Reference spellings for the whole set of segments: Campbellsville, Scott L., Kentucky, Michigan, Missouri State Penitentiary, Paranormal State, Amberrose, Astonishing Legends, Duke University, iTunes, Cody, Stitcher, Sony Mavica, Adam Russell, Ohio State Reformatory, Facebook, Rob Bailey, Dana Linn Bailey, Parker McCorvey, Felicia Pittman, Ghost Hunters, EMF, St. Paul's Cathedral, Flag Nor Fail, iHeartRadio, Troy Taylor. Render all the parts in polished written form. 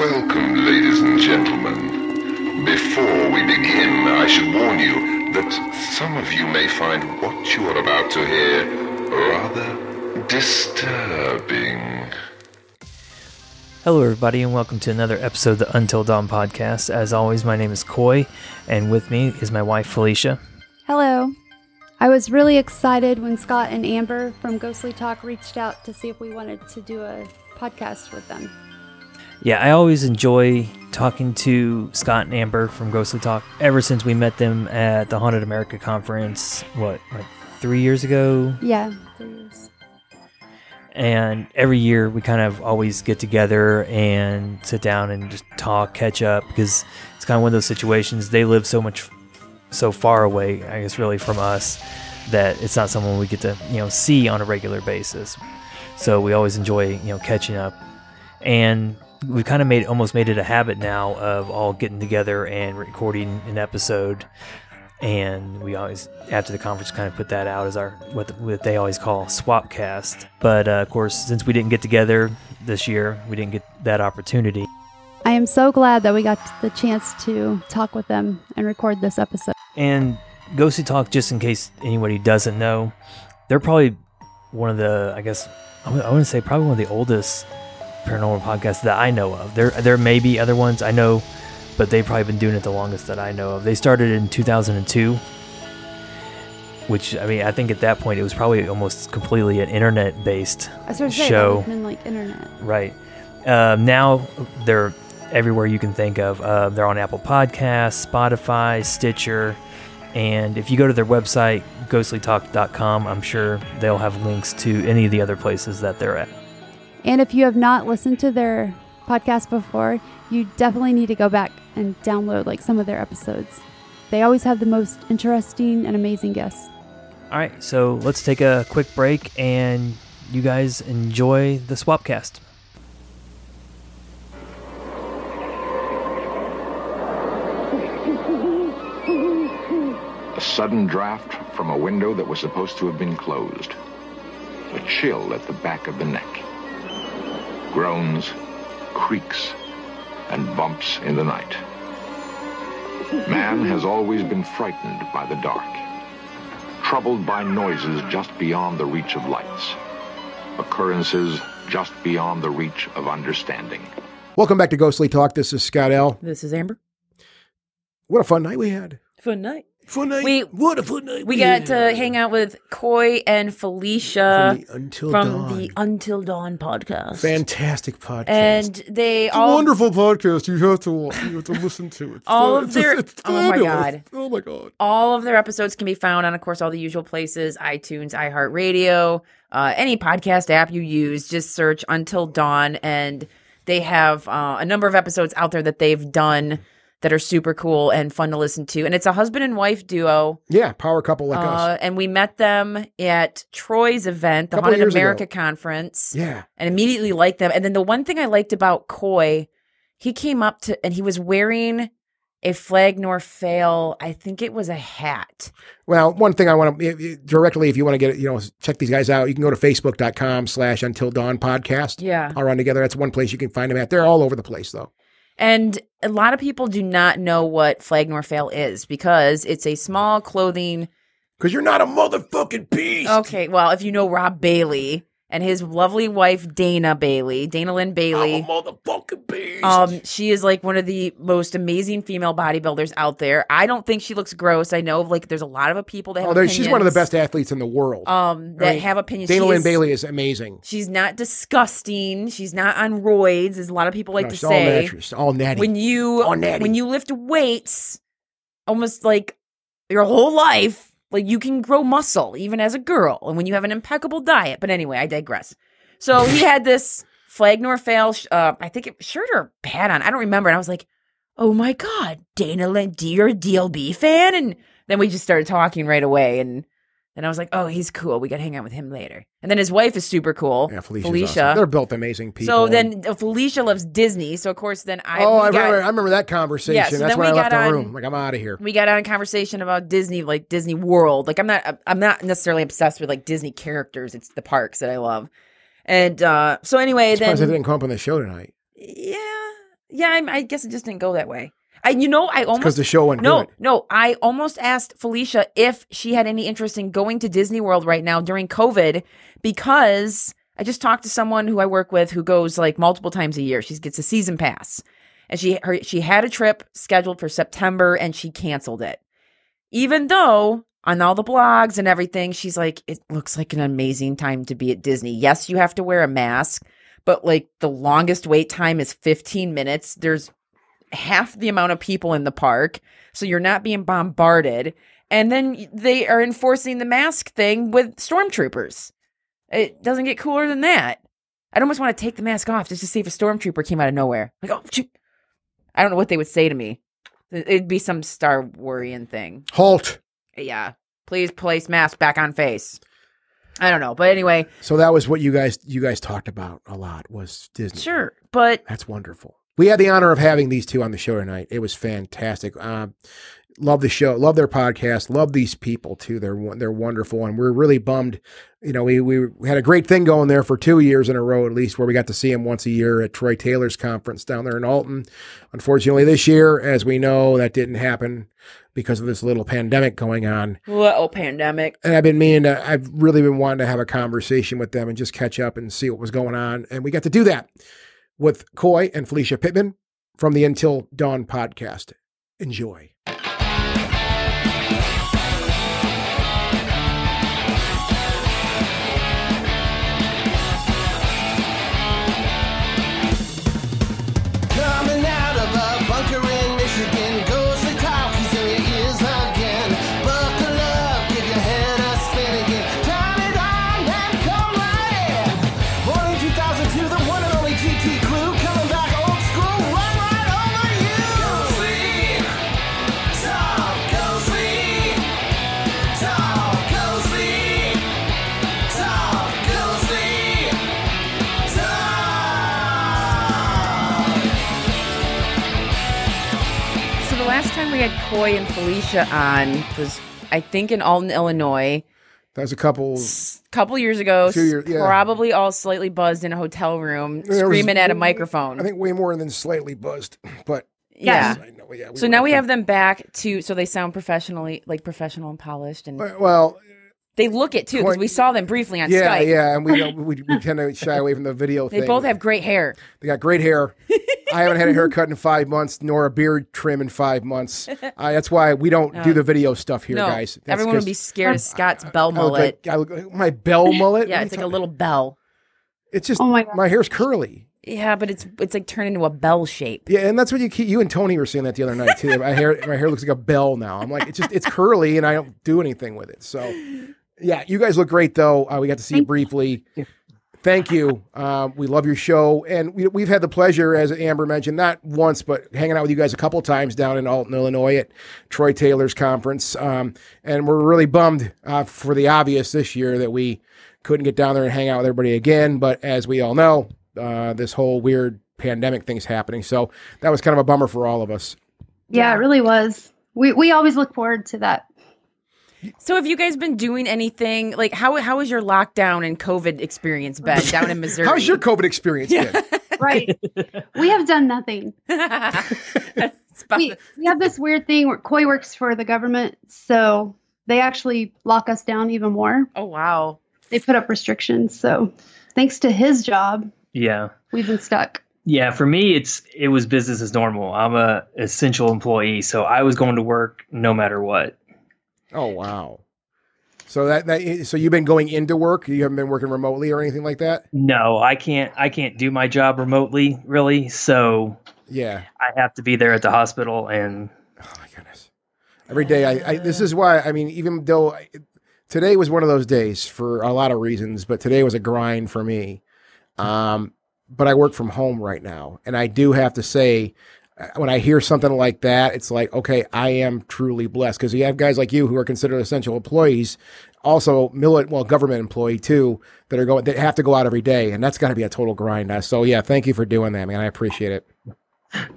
Welcome, ladies and gentlemen. Before we begin, I should warn you that some of you may find what you are about to hear rather disturbing. Hello, everybody, and welcome to another episode of the Until Dawn Podcast. As always, my name is Coy, and with me is my wife, Felicia. Hello. I was really excited when Scott and Amber from Ghostly Talk reached out to see if we wanted to do a podcast with them. Yeah, I always enjoy talking to Scott and Amber from Ghostly Talk ever since we met them at the Haunted America conference, like 3 years ago? Yeah, 3 years. And every year we kind of always get together and sit down and just talk, catch up, because it's kind of one of those situations. They live so far away, I guess, really from us, that it's not someone we get to, see on a regular basis. So we always enjoy, catching up. And we've kind of almost made it a habit now of all getting together and recording an episode. And we always, after the conference, kind of put that out as our what they always call swapcast. But of course, since we didn't get together this year, we didn't get that opportunity. I am so glad that we got the chance to talk with them and record this episode. And Ghostly Talk, just in case anybody doesn't know, they're probably one of the, probably one of the oldest paranormal podcasts that I know of. There may be other ones I know, but they've probably been doing it the longest that I know of. They started in 2002, which, I think at that point it was probably almost completely an internet-based show. I was going to say, that would have been like internet. Right. Now they're everywhere you can think of. They're on Apple Podcasts, Spotify, Stitcher, and if you go to their website, ghostlytalk.com, I'm sure they'll have links to any of the other places that they're at. And if you have not listened to their podcast before, you definitely need to go back and download some of their episodes. They always have the most interesting and amazing guests. All right, so let's take a quick break, and you guys enjoy the Swapcast. A sudden draft from a window that was supposed to have been closed. A chill at the back of the neck. Groans, creaks, and bumps in the night. Man has always been frightened by the dark, troubled by noises just beyond the reach of lights, occurrences just beyond the reach of understanding. Welcome back to Ghostly Talk. This is Scott L. This is Amber. What a fun night we had. We got to hang out with Coy and Felicia from the Until Dawn podcast. Fantastic podcast. And it's a wonderful podcast. You have to listen to it. Oh my god. All of their episodes can be found on, of course, all the usual places: iTunes, iHeartRadio, any podcast app you use. Just search Until Dawn, and they have a number of episodes out there that they've done that are super cool and fun to listen to. And it's a husband and wife duo. Yeah, power couple like us. And we met them at Troy's event, the Haunted America conference. Yeah. And immediately liked them. And then the one thing I liked about Coy, he came up to, and he was wearing a Flag Nor Fail, I think it was a hat. Well, one thing I want to, directly, if you want to get, check these guys out, you can go to facebook.com/Until Dawn Podcast. Yeah. All run together. That's one place you can find them at. They're all over the place, though. And a lot of people do not know what Flag Nor Fail is because it's a small clothing. Because you're not a motherfucking beast. Okay, well, if you know Rob Bailey and his lovely wife, Dana Linn Bailey. I'm a motherfucking beast. She is one of the most amazing female bodybuilders out there. I don't think she looks gross. I know there's a lot of people that have opinions. She's one of the best athletes in the world. Have opinions. Dana Linn Bailey is amazing. She's not disgusting. She's not on roids, as a lot of people like to say. All natural, all natty. When you lift weights, almost your whole life, you can grow muscle, even as a girl, and when you have an impeccable diet. But anyway, I digress. So he had this Flag Nor Fail, I think it shirt or hat on. I don't remember. And I was like, oh my God, Dana Linn, you're a DLB fan? And then we just started talking right away. And then I was like, oh, he's cool. We got to hang out with him later. And then his wife is super cool. Yeah, Felicia. Awesome. They're both amazing people. So then Felicia loves Disney. So, of course, then I remember that conversation. Yeah, so that's when I left the room. I'm out of here. We got on a conversation about Disney, Disney World. I'm not necessarily obsessed with, Disney characters. It's the parks that I love. And so anyway, then. I'm surprised I didn't come up on the show tonight. Yeah. Yeah, I guess it just didn't go that way. I almost... Because the show went good. No, I almost asked Felicia if she had any interest in going to Disney World right now during COVID, because I just talked to someone who I work with who goes like multiple times a year. She gets a season pass. And she had a trip scheduled for September, and she canceled it. Even though on all the blogs and everything, she's like, it looks like an amazing time to be at Disney. Yes, you have to wear a mask, but like the longest wait time is 15 minutes. There's half the amount of people in the park, so you're not being bombarded. And then they are enforcing the mask thing with stormtroopers. It doesn't get cooler than that. I'd almost want to take the mask off just to see if a stormtrooper came out of nowhere. Like, oh, shoot. I don't know what they would say to me. It'd be some Star Wars-ian thing. Halt. Yeah. Please place mask back on face. I don't know. But anyway. So that was what you guys talked about a lot, was Disney. Sure. But that's wonderful. We had the honor of having these two on the show tonight. It was fantastic. Love the show. Love their podcast. Love these people too. They're wonderful, and we're really bummed. You know, we had a great thing going there for 2 years in a row, at least, where we got to see them once a year at Troy Taylor's conference down there in Alton. Unfortunately, this year, as we know, that didn't happen because of this little pandemic going on. Little pandemic. And I've really been wanting to have a conversation with them and just catch up and see what was going on, and we got to do that with Coy and Felicia Pittman from the Until Dawn podcast. Enjoy. We had Coy and Felicia on, was I think in Alton, Illinois. That was a couple years ago. 2 years, yeah. Probably all slightly buzzed in a hotel room, screaming at a microphone. I think way more than slightly buzzed, but yeah. Yes, I know, yeah, so now we have them back to, so they sound professional and polished, and well, they look it too, because we saw them briefly on Skype. Yeah, and we tend to shy away from the video thing. They both have great hair. They got great hair. I haven't had a haircut in 5 months, nor a beard trim in 5 months. That's why we don't do the video stuff here, guys. That's everyone would be scared of Scott's bell mullet. I look like my bell mullet? Yeah, it's like a little bell. It's just, my hair's curly. Yeah, but it's like turned into a bell shape. Yeah, and that's what you and Tony were saying that the other night too. My hair looks like a bell now. I'm like, it's curly and I don't do anything with it, so... Yeah, you guys look great, though. We got to see you briefly. Thank you. We love your show. And we've had the pleasure, as Amber mentioned, not once, but hanging out with you guys a couple times down in Alton, Illinois at Troy Taylor's conference. And we're really bummed for the obvious this year that we couldn't get down there and hang out with everybody again. But as we all know, this whole weird pandemic thing's happening. So that was kind of a bummer for all of us. Yeah, it really was. We always look forward to that. So have you guys been doing anything? Like, how has your lockdown and COVID experience been down in Missouri? How's your COVID experience been? Right. We have done nothing. We have this weird thing where Coy works for the government, so they actually lock us down even more. Oh, wow. They put up restrictions. So thanks to his job, we've been stuck. Yeah, for me, it was business as normal. I'm an essential employee, so I was going to work no matter what. Oh, wow. So so you've been going into work? You haven't been working remotely or anything like that? No, I can't do my job remotely, really. So yeah, I have to be there at the hospital, and oh my goodness. Every day this is why, I mean, even though today was one of those days for a lot of reasons, but today was a grind for me. But I work from home right now, and I do have to say, when I hear something like that, it's like, okay, I am truly blessed, because you have guys like you who are considered essential employees, also government employee too, that have to go out every day, and that's got to be a total grind. So yeah, thank you for doing that, man. I appreciate it.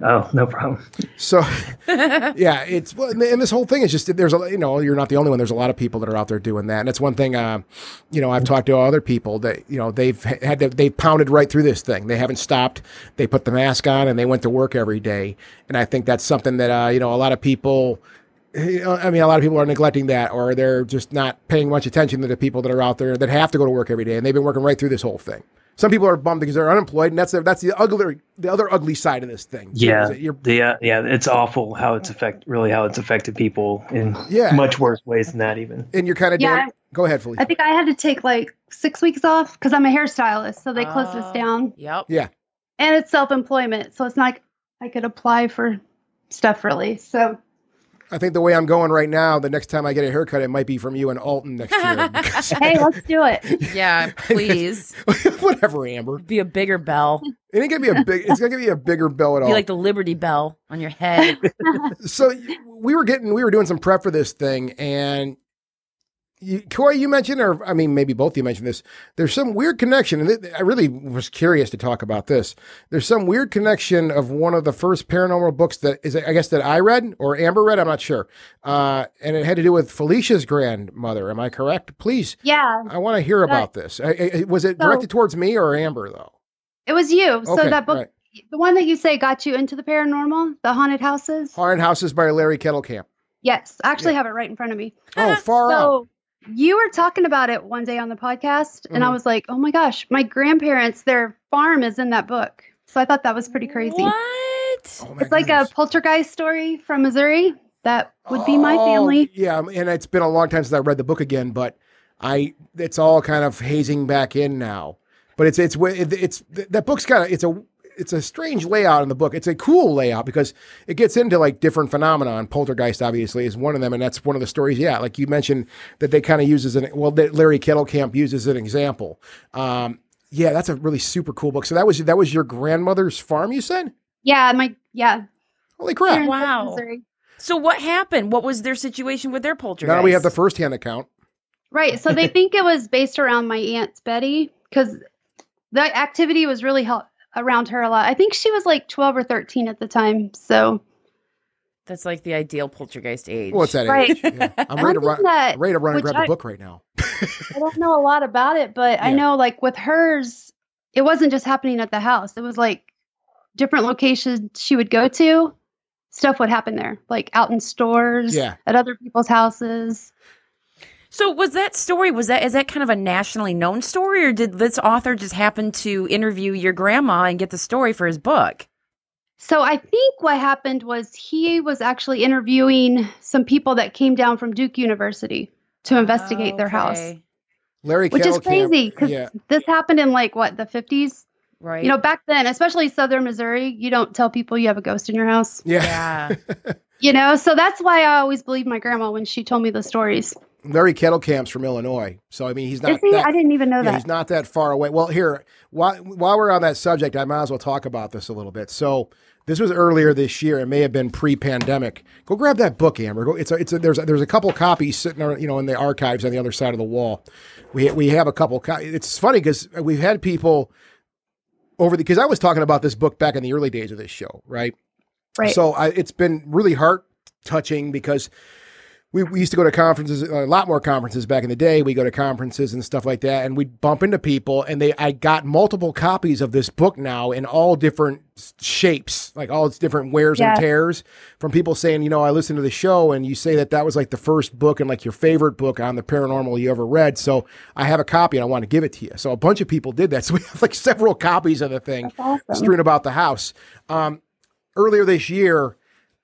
Oh, no problem. So, yeah, it's, and this whole thing is just, there's a, you know, you're not the only one. There's a lot of people that are out there doing that. And it's one thing, you know, I've talked to other people that, you know, they've had to, they've pounded right through this thing. They haven't stopped. They put the mask on and they went to work every day. And I think that's something that, you know, a lot of people, I mean, a lot of people are neglecting that, or they're just not paying much attention to the people that are out there that have to go to work every day. And they've been working right through this whole thing. Some people are bummed because they're unemployed, and that's the other ugly side of this thing. Yeah, yeah, it's awful how it's affected people in much worse ways than that even. And you're kind of go ahead, Felicia. I think I had to take like 6 weeks off because I'm a hairstylist, so they closed us down. Yep. Yeah. And it's self-employment, so it's not like I could apply for stuff really. So. I think the way I'm going right now, the next time I get a haircut, it might be from you and Alton next year. Hey, let's do it. Yeah, please. Whatever, Amber. Be a bigger bell. It ain't gonna be a big. It's gonna be a bigger bell at all. Be like the Liberty Bell on your head. So we were doing some prep for this thing, and Corey, you mentioned, or I mean, maybe both of you mentioned this. There's some weird connection, and I really was curious to talk about this. There's some weird connection of one of the first paranormal books that is, I guess, that I read or Amber read. I'm not sure, and it had to do with Felicia's grandmother. Am I correct? Please, yeah. I want to hear about this. Was it directed towards me or Amber though? It was you. Okay, so that book, the one that you say got you into the paranormal, the Haunted Houses. Haunted Houses by Larry Kettelkamp. Yes, I actually have it right in front of me. Oh, far out. You were talking about it one day on the podcast, and I was like, oh my gosh, my grandparents, their farm is in that book. So I thought that was pretty crazy. What? Oh, it's like a poltergeist story from Missouri. That would be my family. Yeah. And it's been a long time since I read the book again, but it's all kind of hazing back in now, but it's that book's kind of, it's a strange layout in the book. It's a cool layout because it gets into like different phenomena, and poltergeist obviously is one of them. And that's one of the stories. Yeah. Like you mentioned that they kind of use that Larry Kettelkamp uses an example. Yeah, that's a really super cool book. So that was your grandmother's farm, you said? Yeah. Holy crap. Wow. So what happened? What was their situation with their poltergeist? Now we have the firsthand account. Right. So they think it was based around my Aunt Betty because the activity was really helpful. Around her a lot. I think she was like 12 or 13 at the time. So that's like the ideal poltergeist age. What's that age? Right. Yeah. I'm ready to run and grab the book right now. I don't know a lot about it, but I know like with hers, it wasn't just happening at the house. It was like different locations she would go to. Stuff would happen there, like out in stores, at other people's houses. So is that kind of a nationally known story, or did this author just happen to interview your grandma and get the story for his book? So I think what happened was he was actually interviewing some people that came down from Duke University to investigate their house. Larry Kettelkamp, which is crazy because this happened in like the 50s. Right. You know, back then, especially Southern Missouri, you don't tell people you have a ghost in your house. Yeah. You know, so that's why I always believed my grandma when she told me the stories. Larry Kettelkamp's from Illinois. So, I mean, he's not. Is he? I didn't even know that. He's not that far away. Well, here, while we're on that subject, I might as well talk about this a little bit. So, this was earlier this year. It may have been pre-pandemic. Go grab that book, Amber. Go, there's a couple copies sitting, you know, in the archives on the other side of the wall. We have a couple. It's funny because we've had people because I was talking about this book back in the early days of this show, right? Right. So, it's been really heart-touching because we used to go to conferences, a lot more conferences back in the day. We go to conferences and stuff like that, and we'd bump into people, and I got multiple copies of this book now in all different shapes, like all its different wears and tears, from people saying, you know, I listened to the show, and you say that was like the first book and like your favorite book on the paranormal you ever read. So I have a copy, and I want to give it to you. So a bunch of people did that. So we have like several copies of the thing strewn about the house. Earlier this year,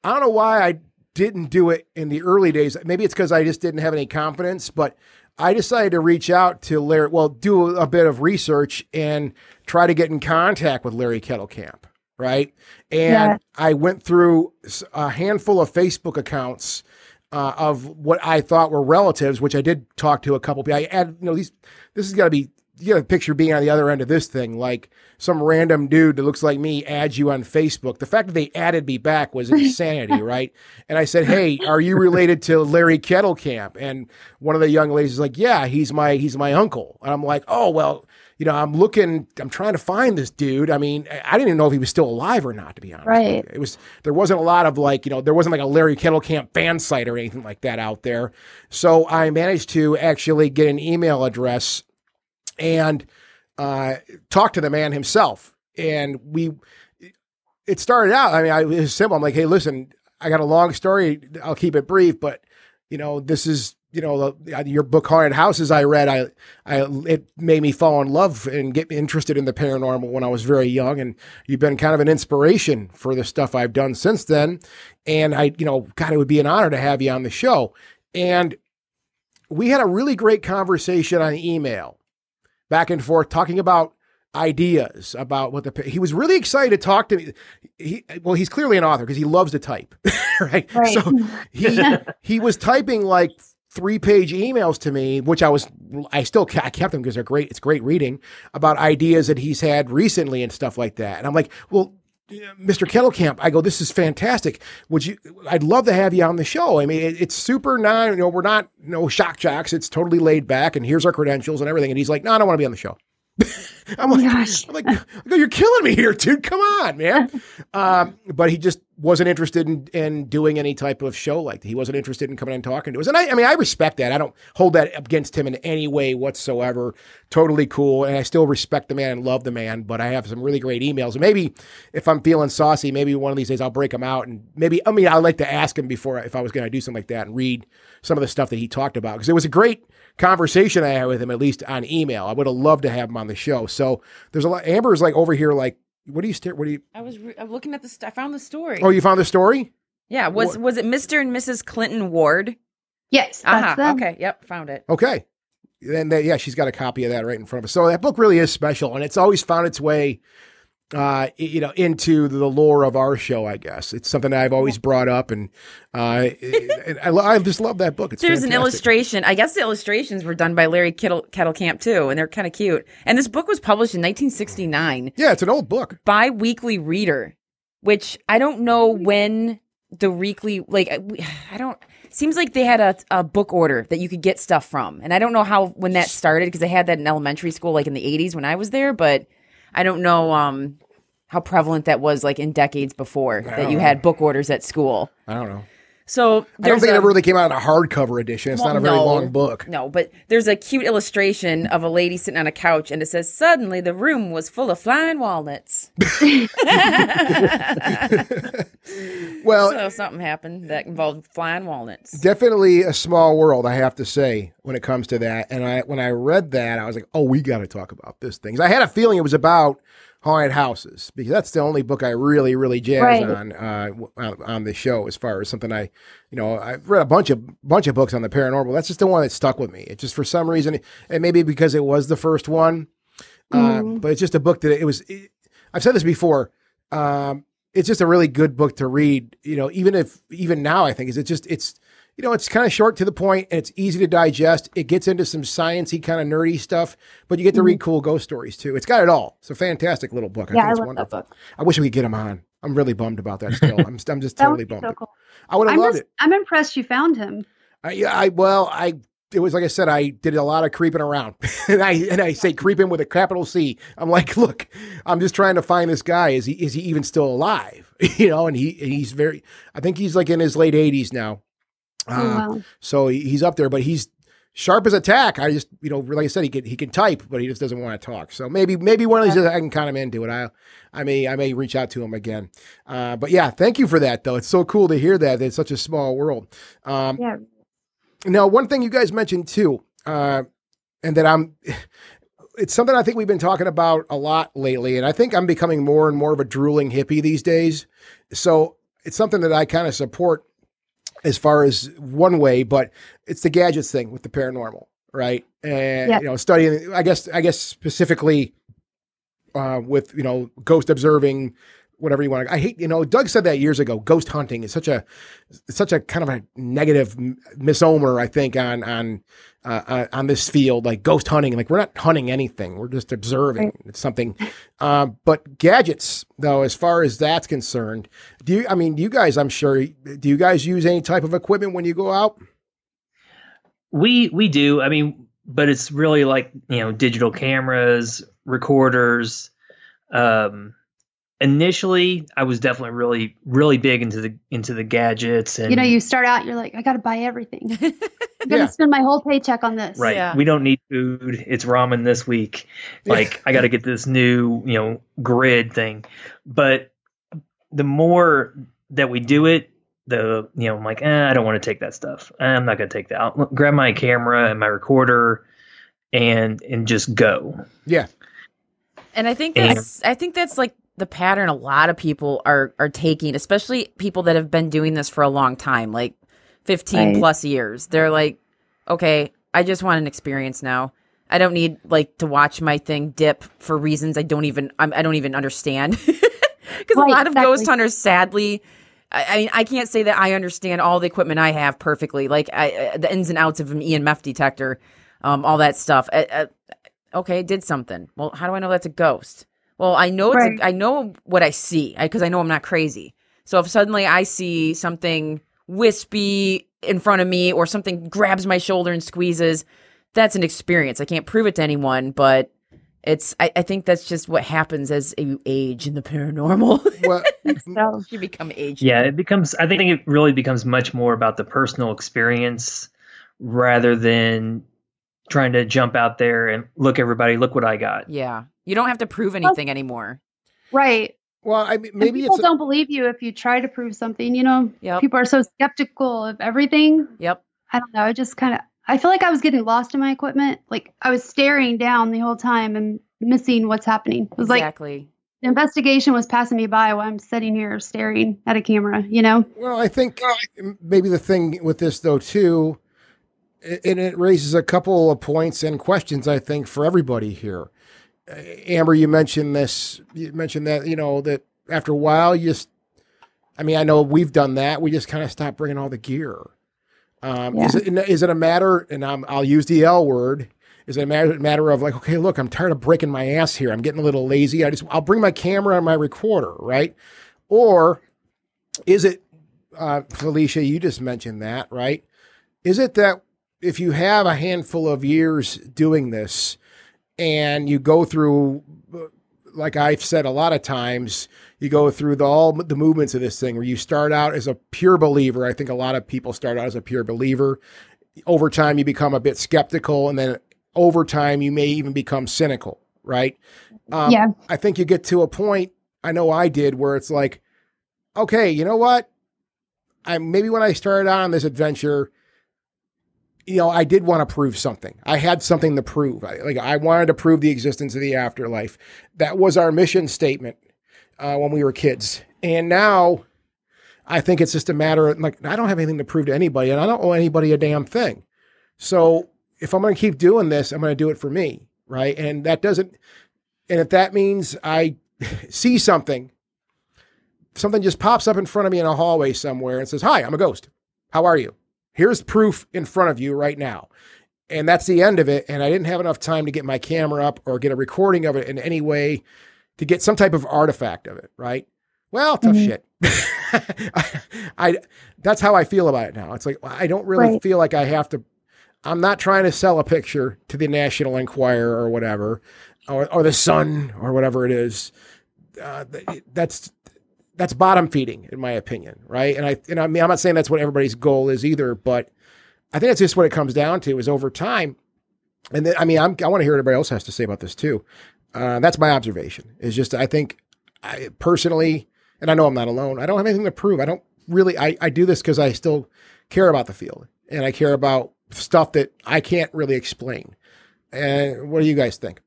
I don't know why I didn't do it in the early days. Maybe it's because I just didn't have any confidence, but I decided to reach out to Larry, do a bit of research and try to get in contact with Larry Kettelkamp, right? And I went through a handful of Facebook accounts of what I thought were relatives, which I did talk to a couple people. I had, you know, this has got to be you know, picture being on the other end of this thing, like some random dude that looks like me adds you on Facebook. The fact that they added me back was insanity, right? And I said, hey, are you related to Larry Kettelkamp? And one of the young ladies is like, yeah, he's my uncle. And I'm like, oh, well, you know, I'm trying to find this dude. I mean, I didn't even know if he was still alive or not, to be honest. Right. There wasn't a lot of like, you know, there wasn't like a Larry Kettelkamp fan site or anything like that out there. So I managed to actually get an email address and talk to the man himself. And it started out, I mean, it was simple. I'm like, hey, listen, I got a long story. I'll keep it brief, but you know, this is, you know, your book Haunted Houses I read, it made me fall in love and get interested in the paranormal when I was very young. And you've been kind of an inspiration for the stuff I've done since then. And God, it would be an honor to have you on the show. And we had a really great conversation on email, back and forth, talking about ideas, about he was really excited to talk to me. He's clearly an author because he loves to type, right? So he was typing like 3-page emails to me, which I kept them because they're great. It's great reading about ideas that he's had recently and stuff like that. And I'm like, well, Mr. Kettelkamp, I go, this is fantastic. I'd love to have you on the show. I mean, it's super non, you know, we're not no shock jocks. It's totally laid back and here's our credentials and everything. And he's like, no, I don't want to be on the show. I'm like, you're killing me here, dude. Come on, man. But he just wasn't interested in doing any type of show like that. He wasn't interested in coming and talking to us. And I respect that. I don't hold that against him in any way whatsoever. Totally cool. And I still respect the man and love the man, but I have some really great emails. And maybe if I'm feeling saucy, maybe one of these days I'll break them out. And maybe, I'd like to ask him before if I was going to do something like that and read some of the stuff that he talked about. Because it was a great conversation I had with him, at least on email. I would have loved to have him on the show. So there's a lot. Amber is like over here, like, what are you? I'm looking at the stuff. I found the story. Oh, you found the story? Yeah. Was it Mr. and Mrs. Clinton Ward? Yes. Okay. Yep. Found it. Okay. Then she's got a copy of that right in front of us. So that book really is special, and it's always found its way, into the lore of our show. I guess it's something that I've always brought up, and I just love that book. It's There's fantastic. An illustration. I guess the illustrations were done by Larry Kettelkamp too, and they're kind of cute. And this book was published in 1969. Yeah, it's an old book. By Weekly Reader, which I don't know when the Weekly Seems like they had a book order that you could get stuff from, and I don't know when that started because they had that in elementary school, like in the 80s when I was there, but I don't know how prevalent that was like in decades before that you had book orders at school. I don't know. So I don't think it ever really came out in a hardcover edition. It's not a very long book. No, but there's a cute illustration of a lady sitting on a couch and it says, suddenly the room was full of flying walnuts. So something happened that involved flying walnuts. Definitely a small world, I have to say, when it comes to that. And when I read that, I was like, oh, we got to talk about this thing. I had a feeling it was about Haunted Houses, because that's the only book I really, really jazz on the show, as far as something I've read a bunch of books on the paranormal. That's just the one that stuck with me. It just, for some reason, and maybe because it was the first one, but it's just a book that I've said this before. It's just a really good book to read. You know, even now I think it's kind of short to the point and it's easy to digest. It gets into some sciencey kind of nerdy stuff, but you get to read cool ghost stories too. It's got it all. It's a fantastic little book. I think it's wonderful. That book. I wish we could get him on. I'm really bummed about that still. I'm just totally bummed. So cool. I would have loved it. I'm impressed you found him. It was like I said, I did a lot of creeping around and I say creeping with a capital C. I'm like, look, I'm just trying to find this guy. Is he even still alive? You know, and he's very, I think he's like in his late 80s now. So he's up there, but he's sharp as a tack. I just, like I said, he can type, but he just doesn't want to talk. So maybe one of these days I can con him into it. I may reach out to him again. But yeah, thank you for that though. It's so cool to hear that it's such a small world. Yeah. Now, one thing you guys mentioned too, and that it's something I think we've been talking about a lot lately, and I think I'm becoming more and more of a drooling hippie these days. So it's something that I kind of support as far as one way, but it's the gadgets thing with the paranormal, right? And, studying, I guess specifically with, ghost observing whatever you want to. I hate, Doug said that years ago, ghost hunting is such a kind of a negative misnomer, I think, on this field, like ghost hunting. Like, we're not hunting anything. We're just observing something. But gadgets, though, as far as that's concerned, do you guys use any type of equipment when you go out? We do. I mean, but it's really like, digital cameras, recorders. Initially, I was definitely really, really big into the gadgets. And you start out, you're like, I got to buy everything. I'm going to spend my whole paycheck on this. Right. Yeah. We don't need food. It's ramen this week. Like, I got to get this new, grid thing. But the more that we do it, I'm like, I don't want to take that stuff. I'm not going to take that. I'll grab my camera and my recorder and just go. Yeah. And I think that's like the pattern a lot of people are taking, especially people that have been doing this for a long time, like 15 plus years. They're like, okay, I just want an experience now. I don't need to watch my thing dip for reasons I don't even understand. Because a lot of ghost hunters, sadly, I can't say that I understand all the equipment I have perfectly, the ins and outs of an EMF detector, all that stuff. Okay, did something. Well, how do I know that's a ghost? Well, I know I know what I see because I know I'm not crazy. So if suddenly I see something wispy in front of me or something grabs my shoulder and squeezes, that's an experience. I can't prove it to anyone, but I think that's just what happens as you age in the paranormal. Well, you become aged. Yeah, I think it really becomes much more about the personal experience rather than trying to jump out there and look what I got. Yeah. You don't have to prove anything anymore. Right. Well, I mean, maybe people don't believe you if you try to prove something, people are so skeptical of everything. Yep. I don't know. I just I feel like I was getting lost in my equipment. Like, I was staring down the whole time and missing what's happening. It was exactly. The investigation was passing me by while I'm sitting here staring at a camera, Well, I think maybe the thing with this though, too, and it raises a couple of points and questions, I think, for everybody here. Amber, you mentioned that, that after a while, I know we've done that. We just kind of stopped bringing all the gear. Is it a matter, and I'll use the L word, is it a matter of like, okay, look, I'm tired of breaking my ass here. I'm getting a little lazy. I'll bring my camera and my recorder, right? Or is it, Felicia, you just mentioned that, right? Is it that if you have a handful of years doing this and you go through, like I've said a lot of times, you go through all the movements of this thing where you start out as a pure believer. I think a lot of people start out as a pure believer. Over time, you become a bit skeptical. And then over time, you may even become cynical, right? I think you get to a point, I know I did, where it's like, okay, you know what? Maybe when I started out on this adventure, I did want to prove something. I had something to prove. I wanted to prove the existence of the afterlife. That was our mission statement when we were kids. And now I think it's just a matter of I don't have anything to prove to anybody and I don't owe anybody a damn thing. So if I'm going to keep doing this, I'm going to do it for me. Right. And if that means I see something just pops up in front of me in a hallway somewhere and says, "Hi, I'm a ghost. How are you? Here's proof in front of you right now." And that's the end of it. And I didn't have enough time to get my camera up or get a recording of it in any way to get some type of artifact of it. Right. Well, tough shit. That's how I feel about it now. It's like, I don't really feel like I have to, I'm not trying to sell a picture to the National Enquirer or whatever, or the Sun or whatever it is. That's bottom feeding, in my opinion, right? And I mean, I'm not saying that's what everybody's goal is either, but I think that's just what it comes down to is over time. And then, I want to hear what everybody else has to say about this too. That's my observation. Is just I think I personally, and I know I'm not alone, I don't have anything to prove. I don't really. I do this because I still care about the field and I care about stuff that I can't really explain. And what do you guys think?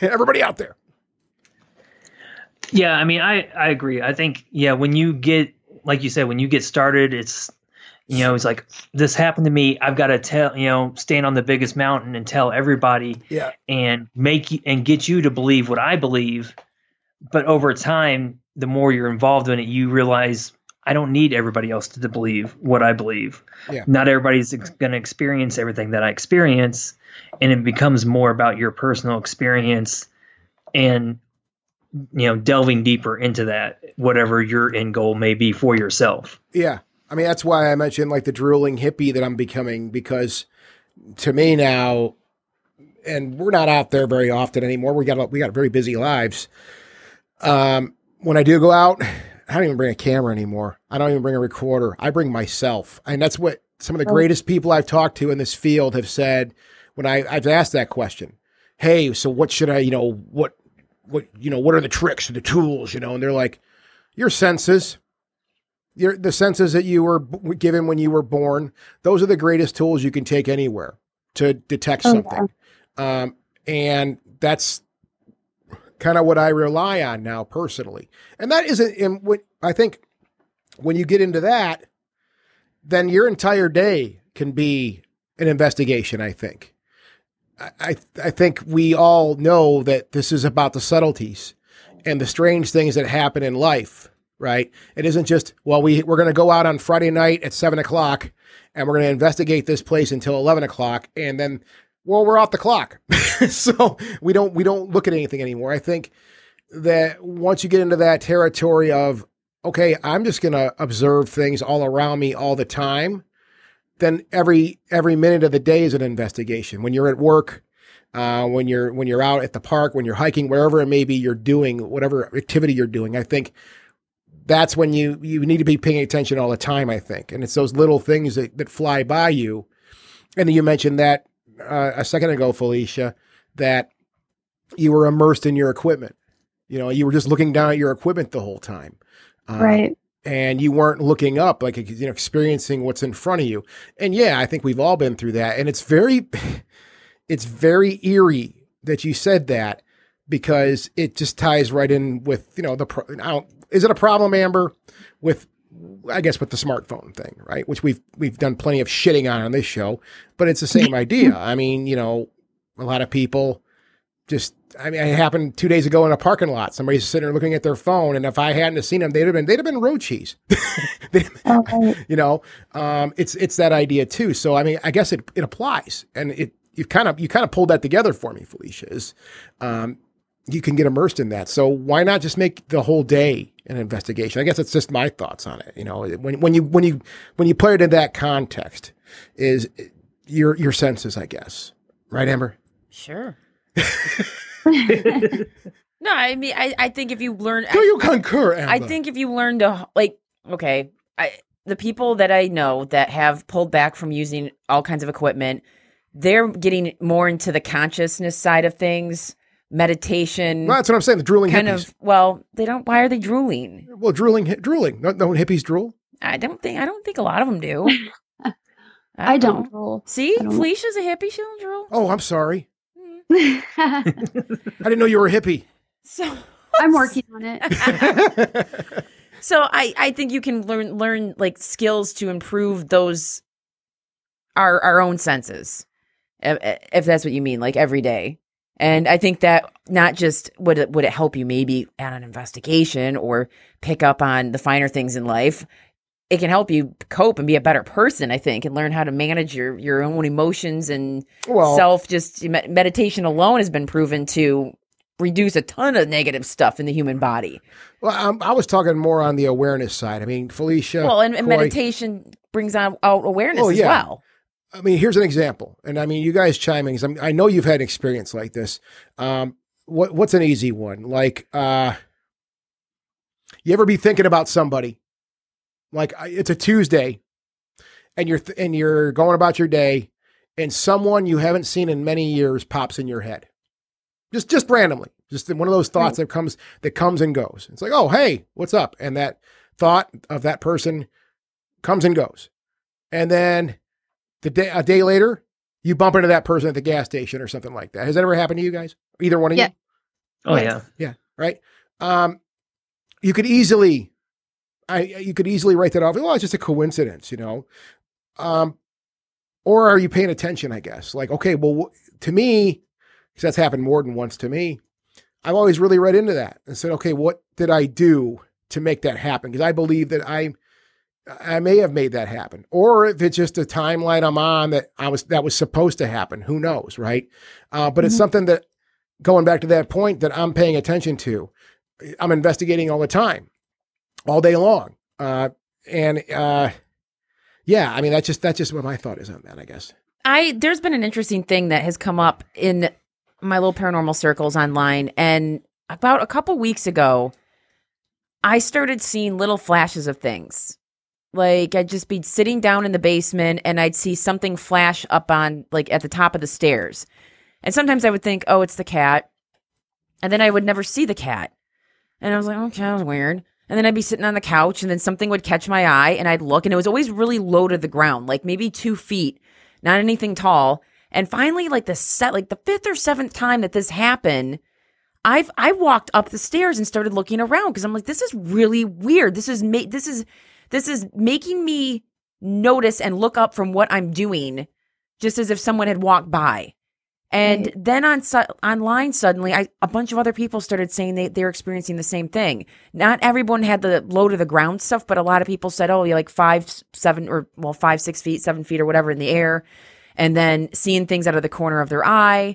Everybody out there. Yeah, I agree. I think, when you get, like you said, when you get started, it's, it's like, this happened to me. I've got to tell, stand on the biggest mountain and tell everybody and get you to believe what I believe. But over time, the more you're involved in it, you realize I don't need everybody else to believe what I believe. Yeah. Not everybody's going to experience everything that I experience. And it becomes more about your personal experience and, you know, delving deeper into that, whatever your end goal may be for yourself. Yeah. I mean, that's why I mentioned like the drooling hippie that I'm becoming, because to me now, and we're not out there very often anymore. We got very busy lives. When I do go out, I don't even bring a camera anymore. I don't even bring a recorder. I bring myself. And that's what some of the greatest people I've talked to in this field have said when I've asked that question. Hey, so what should I, what are the tricks or the tools, And they're like, your senses, the senses that you were given when you were born. Those are the greatest tools you can take anywhere to detect something. Yeah. And that's kind of what I rely on now personally. And that isn't, I think when you get into that, then your entire day can be an investigation. I think, I think we all know that this is about the subtleties and the strange things that happen in life, right? It isn't just, well, we're going to go out on Friday night at 7:00 and we're going to investigate this place until 11:00. And then, well, we're off the clock. So we don't look at anything anymore. I think that once you get into that territory of, okay, I'm just going to observe things all around me all the time, then every minute of the day is an investigation. When you're at work, when you're out at the park, when you're hiking, wherever it may be, you're doing whatever activity you're doing. I think that's when you need to be paying attention all the time, I think. And it's those little things that fly by you. And then you mentioned that, a second ago, Felicia, that you were immersed in your equipment. You were just looking down at your equipment the whole time. Right. And you weren't looking up, like, experiencing what's in front of you. And yeah, I think we've all been through that. And it's very eerie that you said that, because it just ties right in with, is it a problem, Amber, with the smartphone thing, right? Which we've done plenty of shitting on this show, but it's the same idea. I mean, a lot of people it happened 2 days ago in a parking lot. Somebody's sitting there looking at their phone, and if I hadn't have seen them, they'd have been road cheese. It's that idea too. So, I mean, I guess it applies, and you kind of pulled that together for me, Felicia, you can get immersed in that. So why not just make the whole day an investigation? I guess it's just my thoughts on it. When you play it in that context, is your senses, I guess. Right, Amber? Sure. No, I mean, I think if you learn, do you concur, Amber? I think if you learn to the people that I know that have pulled back from using all kinds of equipment, they're getting more into the consciousness side of things. Meditation. Well, that's what I'm saying. The drooling kind hippies. They don't. Why are they drooling? Well, drooling. No hippies drool. I don't think a lot of them do. I don't drool. See, Felicia's a hippie. She don't drool. Oh, I'm sorry. I didn't know you were a hippie. So I'm working on it. So I think you can learn like skills to improve those our own senses, if that's what you mean, like every day. And I think that not just would it help you maybe at an investigation or pick up on the finer things in life, it can help you cope and be a better person, I think, and learn how to manage your own emotions and self. Just meditation alone has been proven to reduce a ton of negative stuff in the human body. Well, I was talking more on the awareness side. I mean, Felicia. Well, and meditation brings out awareness as well. I mean, here's an example. And I mean, you guys chiming, I know you've had an experience like this. What's an easy one? Like, you ever be thinking about somebody? Like, it's a Tuesday and you're going about your day, and someone you haven't seen in many years pops in your head. Just randomly. Just one of those thoughts that comes and goes. It's like, oh, hey, what's up? And that thought of that person comes and goes. And then a day later, you bump into that person at the gas station or something like that. Has that ever happened to you guys? Either one of you? Oh, yes. Yeah. Right. You could easily write that off. Well, it's just a coincidence, or are you paying attention, I guess? Like, okay, well, to me, because that's happened more than once to me, I've always really read into that and said, okay, what did I do to make that happen? Because I believe that I may have made that happen, or if it's just a timeline I'm on that was supposed to happen, who knows, right? But It's something that, going back to that point, that I'm paying attention to. I'm investigating all the time, all day long. Yeah, I mean, that's just what my thought is on that, I guess. There's been an interesting thing that has come up in my little paranormal circles online. And about a couple weeks ago, I started seeing little flashes of things. Like, I'd just be sitting down in the basement and I'd see something flash up on, like, at the top of the stairs. And sometimes I would think, oh, it's the cat. And then I would never see the cat. And I was like, okay, that was weird. And then I'd be sitting on the couch and then something would catch my eye and I'd look, and it was always really low to the ground, like maybe 2 feet, not anything tall. And finally, like the fifth or seventh time that this happened, I walked up the stairs and started looking around because I'm like, this is really weird. This is making me notice and look up from what I'm doing, just as if someone had walked by. And then online, suddenly, a bunch of other people started saying they're experiencing the same thing. Not everyone had the low to the ground stuff, but a lot of people said, oh, you're like 5, 6 feet, 7 feet or whatever in the air. And then seeing things out of the corner of their eye.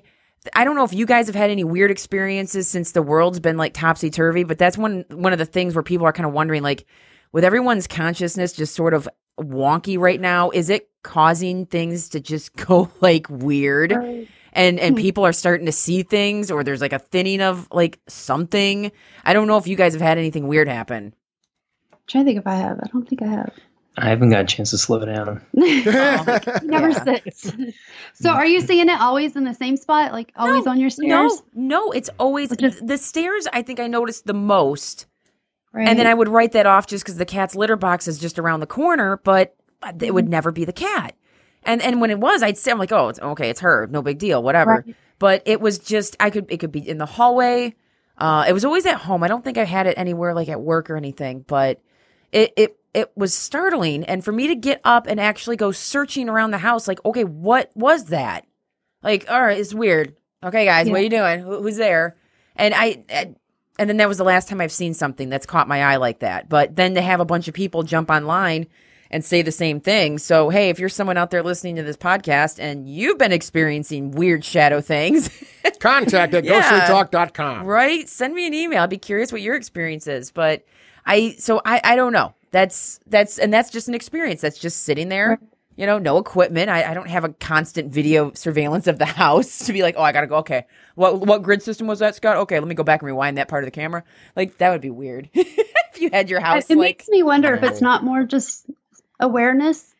I don't know if you guys have had any weird experiences since the world's been like topsy-turvy, but that's one of the things where people are kind of wondering, like, with everyone's consciousness just sort of wonky right now, is it causing things to just go like weird? Right. And people are starting to see things, or there's like a thinning of like something. I don't know if you guys have had anything weird happen. I'm trying to think if I have. I don't think I have. I haven't got a chance to slow down. Never sits. So are you seeing it always in the same spot? Like always on your stairs? No, it's always the stairs. I think I noticed the most. Right. And then I would write that off just because the cat's litter box is just around the corner, but it would never be the cat. And when it was, I'd say, I'm like, oh, it's okay, it's her, no big deal, whatever. Right. But it was just, it could be in the hallway. It was always at home. I don't think I had it anywhere like at work or anything, but it was startling. And for me to get up and actually go searching around the house, like, okay, what was that? Like, all right, it's weird. Okay, guys, What are you doing? Who's there? And and then that was the last time I've seen something that's caught my eye like that. But then to have a bunch of people jump online and say the same thing. So, hey, if you're someone out there listening to this podcast and you've been experiencing weird shadow things, contact at ghostlytalk.com. Right? Send me an email. I'd be curious what your experience is. But I don't know. That's just an experience. That's just sitting there, you know, no equipment. I don't have a constant video surveillance of the house to be like, oh, I gotta go. Okay. What grid system was that, Scott? Okay, let me go back and rewind that part of the camera. Like, that would be weird. If you had your house. It makes me wonder if it's not more just awareness,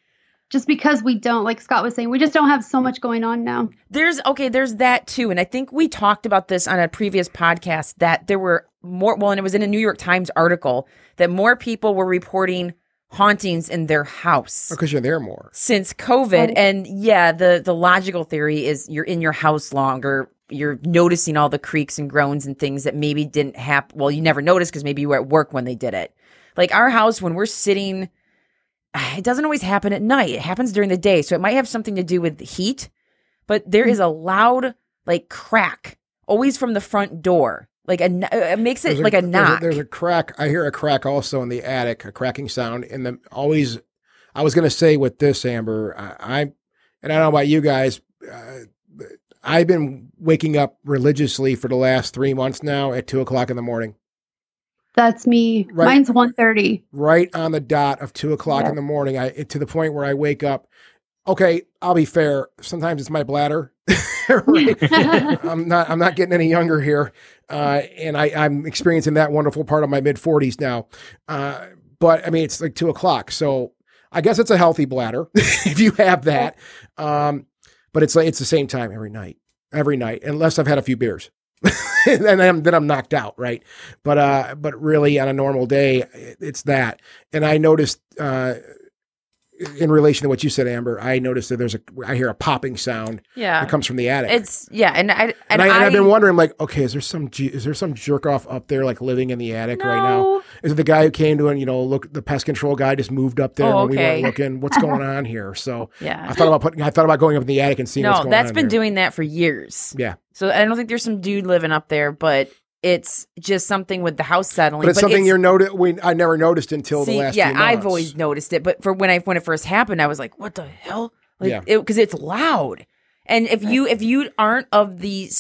just because we don't, like Scott was saying, we just don't have so much going on now. There's that too. And I think we talked about this on a previous podcast that there were more, well, and it was in a New York Times article that more people were reporting hauntings in their house. Because you're there more. Since COVID. Right. And yeah, the logical theory is you're in your house longer. You're noticing all the creaks and groans and things that maybe didn't happen. Well, you never noticed because maybe you were at work when they did it. Like our house, when we're sitting, it doesn't always happen at night. It happens during the day. So it might have something to do with heat, but there is a loud, like, crack always from the front door. Like, it makes it like a knock. There's a crack. I hear a crack also in the attic, a cracking sound. And then always, I was going to say with this, Amber, and I don't know about you guys, I've been waking up religiously for the last 3 months now at 2:00 in the morning. That's me. Right, mine's 1:30. Right on the dot of 2:00 in the morning. To the point where I wake up. Okay, I'll be fair. Sometimes it's my bladder. I'm not getting any younger here, and I'm experiencing that wonderful part of my mid-40s now. But I mean, it's like 2:00, so I guess it's a healthy bladder if you have that. But it's like it's the same time every night, unless I've had a few beers. And then I'm knocked out, right? But really, on a normal day, it's that. And I noticed, in relation to what you said, Amber, I noticed that I hear a popping sound. Yeah. That comes from the attic. I've been wondering, like, okay, is there some jerk off up there, like, living in the attic right now? Is it the guy who came to, and, you know, look, the pest control guy just moved up there when we weren't looking? What's going on here? So yeah, I thought about going up in the attic and seeing what's going on. No, that's been doing that for years. Yeah. So I don't think there's some dude living up there, but It's just something with the house settling. But it's something you're noticed. I never noticed until the last few months. I've always noticed it. But for when it first happened, I was like, "What the hell?" Because it's loud. And if you aren't of the,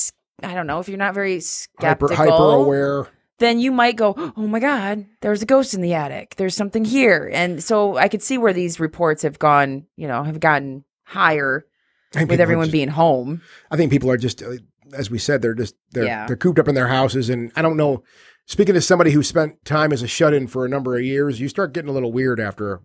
I don't know, if you're not very skeptical, hyper aware, then you might go, "Oh my God, there's a ghost in the attic. There's something here." And so I could see where these reports have gone, have gotten higher with everyone being home. I think people are just. As we said, they're cooped up in their houses. And I don't know, speaking to somebody who spent time as a shut-in for a number of years, you start getting a little weird after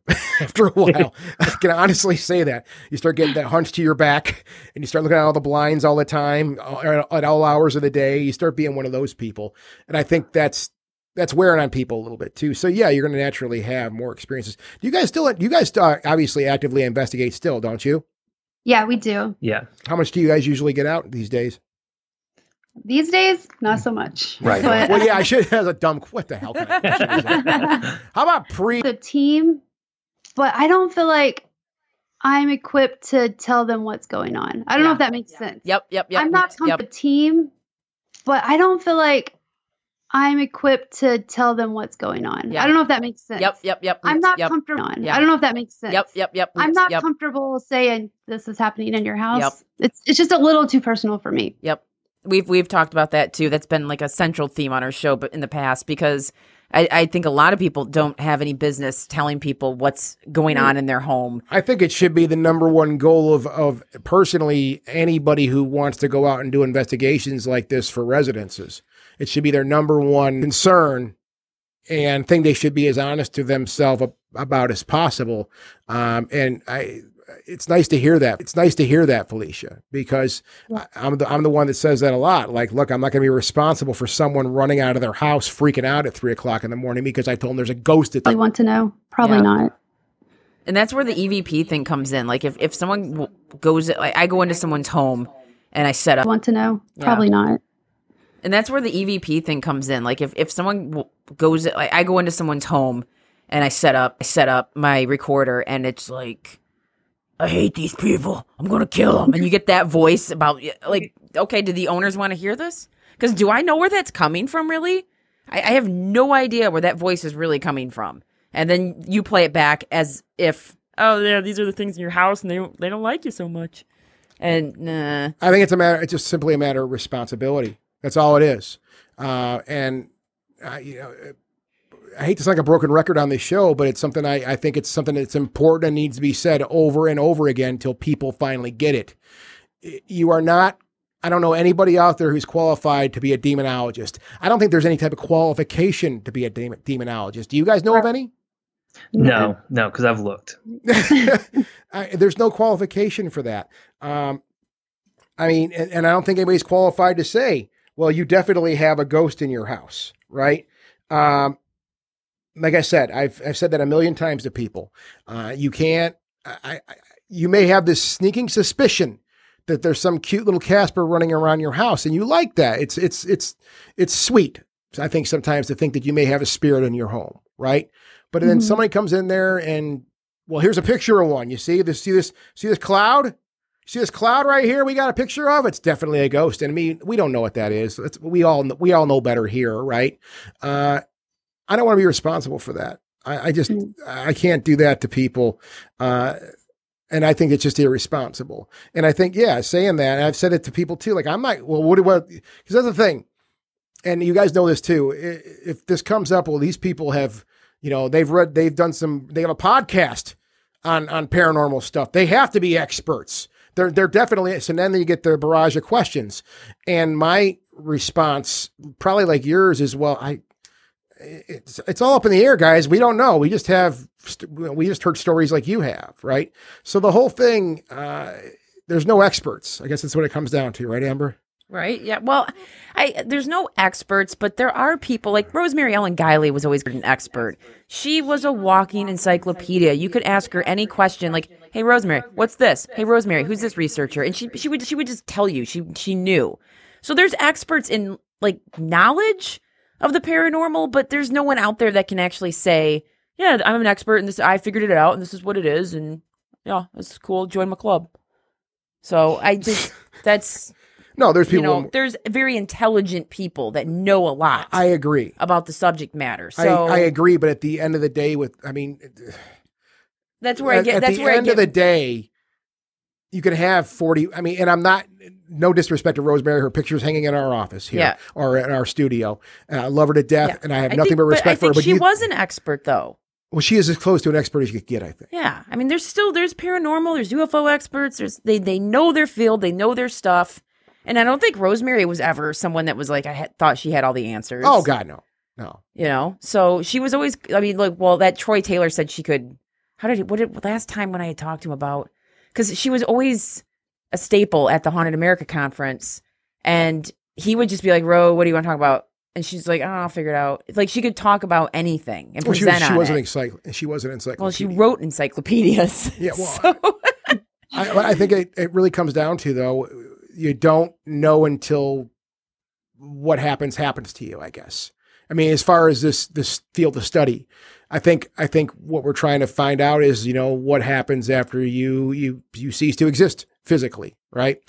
a while. I can honestly say that. You start getting that hunch to your back and you start looking at all the blinds all the time, at all hours of the day. You start being one of those people. And I think that's wearing on people a little bit too. So yeah, you're going to naturally have more experiences. You guys obviously actively investigate still, don't you? Yeah, we do. Yeah. How much do you guys usually get out these days? These days, not so much. Right. But, well, yeah, I should. That's a dumb. What the hell? Kind of question is that? How about the team? But I don't feel like I'm equipped to tell them what's going on. I don't know if that makes sense. Yep. I'm not comfortable with the team, but I don't feel like I'm equipped to tell them what's going on. Yep. I don't know if that makes sense. Yep. I'm not comfortable. Yep. I don't know if that makes sense. Yep. I'm not comfortable saying this is happening in your house. Yep. It's just a little too personal for me. Yep. We've talked about that too. That's been like a central theme on our show, but in the past, because I think a lot of people don't have any business telling people what's going on in their home. I think it should be the number one goal of personally anybody who wants to go out and do investigations like this for residences. It should be their number one concern and thing they should be as honest to themselves about as possible. It's nice to hear that. It's nice to hear that, Felicia, because I'm the one that says that a lot. Like, look, I'm not going to be responsible for someone running out of their house, freaking out at 3:00 in the morning because I told them there's a ghost. We want to know. Probably not. And that's where the EVP thing comes in. Like if someone goes, like, I go into someone's home and I set up. Want to know. Probably not. And that's where the EVP thing comes in. Like if someone goes, like, I go into someone's home and I set up my recorder and it's like, I hate these people. I'm going to kill them. And you get that voice about, like, okay, do the owners want to hear this? Because do I know where that's coming from, really? I have no idea where that voice is really coming from. And then you play it back as if, oh, yeah, these are the things in your house, and they don't like you so much. And nah. I think it's just simply a matter of responsibility. That's all it is. I hate to sound like a broken record on this show, but it's something I think it's something that's important and needs to be said over and over again till people finally get it. You are not, I don't know anybody out there who's qualified to be a demonologist. I don't think there's any type of qualification to be a demonologist. Do you guys know of any? No, because I've looked. There's no qualification for that. I don't think anybody's qualified to say, well, you definitely have a ghost in your house, right? Like I said, I've said that a million times to people. You may have this sneaking suspicion that there's some cute little Casper running around your house, and you like that. It's sweet. I think sometimes to think that you may have a spirit in your home, right? But then somebody comes in there and, well, here's a picture of one. You see this? See this cloud? See this cloud right here? We got a picture of. It's definitely a ghost. And I mean, we don't know what that is. We all know better here, right? I don't want to be responsible for that. I can't do that to people. And I think it's just irresponsible. And I think, saying that, and I've said it to people too. Like, I'm not, well, what, because that's the thing. And you guys know this too. If this comes up, well, these people have, they have a podcast on paranormal stuff. They have to be experts. They're definitely, so then you get the barrage of questions. And my response, probably like yours is, well, it's all up in the air, guys. We don't know. We just heard stories like you have, right? So the whole thing, there's no experts. I guess that's what it comes down to, right, Amber? Right. Yeah. Well, there's no experts, but there are people like Rosemary Ellen Guiley was always an expert. She was a walking encyclopedia. You could ask her any question, like, "Hey, Rosemary, what's this? Hey, Rosemary, who's this researcher?" And she would just tell you. She knew. So there's experts in like knowledge of the paranormal, but there's no one out there that can actually say, yeah, I'm an expert in this. I figured it out and this is what it is. And yeah, it's cool. Join my club. So I just, that's No, there's people. You know, there's very intelligent people that know a lot. I agree about the subject matter. So I agree, but at the end of the day, that's where I get. That's where I get. At the end of the day, you can have 40. I mean, and I'm not. No disrespect to Rosemary, her picture's hanging in our office here or in our studio. I love her to death, and I have nothing but respect for her. But she was an expert, though. Well, she is as close to an expert as you could get, I think. Yeah, I mean, there's paranormal, there's UFO experts. They know their field, they know their stuff, and I don't think Rosemary was ever someone that was like thought she had all the answers. Oh God, no. You know, so she was always. I mean, like, well, that Troy Taylor said she could. What did last time when I had talked to him about? Because she was always a staple at the Haunted America conference, and he would just be like, "Ro, what do you want to talk about?" And she's like, "Oh, I'll figure it out." It's like she could talk about anything and present on it. She was an encyclopedia. Well, she wrote encyclopedias. Yeah, well, so. I think it really comes down to, though, you don't know until what happens to you, I guess. I mean, as far as this field of study, I think what we're trying to find out is, you know, what happens after you cease to exist physically, right?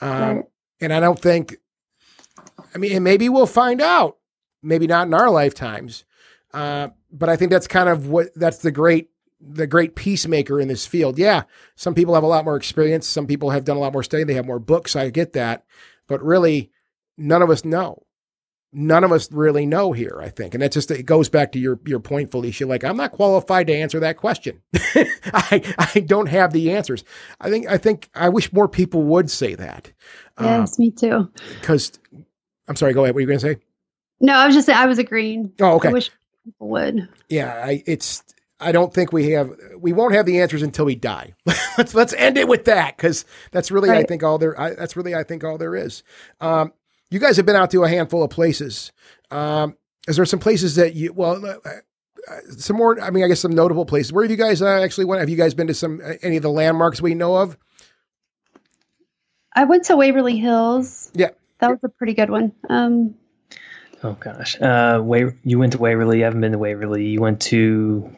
And I don't think. I mean, and maybe we'll find out, maybe not in our lifetimes, but I think that's kind of that's the great peacemaker in this field. Yeah, some people have a lot more experience. Some people have done a lot more study. They have more books. I get that. But really, none of us know. None of us really know here, I think. And it goes back to your point, Felicia. Like, I'm not qualified to answer that question. I don't have the answers. I think I wish more people would say that. Yes, me too. Because... I'm sorry, go ahead. What were you going to say? No, I was just saying I was agreeing. Oh, okay. I wish people would. Yeah, I don't think we won't have the answers until we die. Let's end it with that, because that's really, right. I think all there is. You guys have been out to a handful of places. Is there some places that some more, I mean, I guess some notable places. Where have you guys actually went? Have you guys been to any of the landmarks we know of? I went to Waverly Hills. Yeah. That was a pretty good one. Oh gosh, you went to Waverly. I haven't been to Waverly. You went to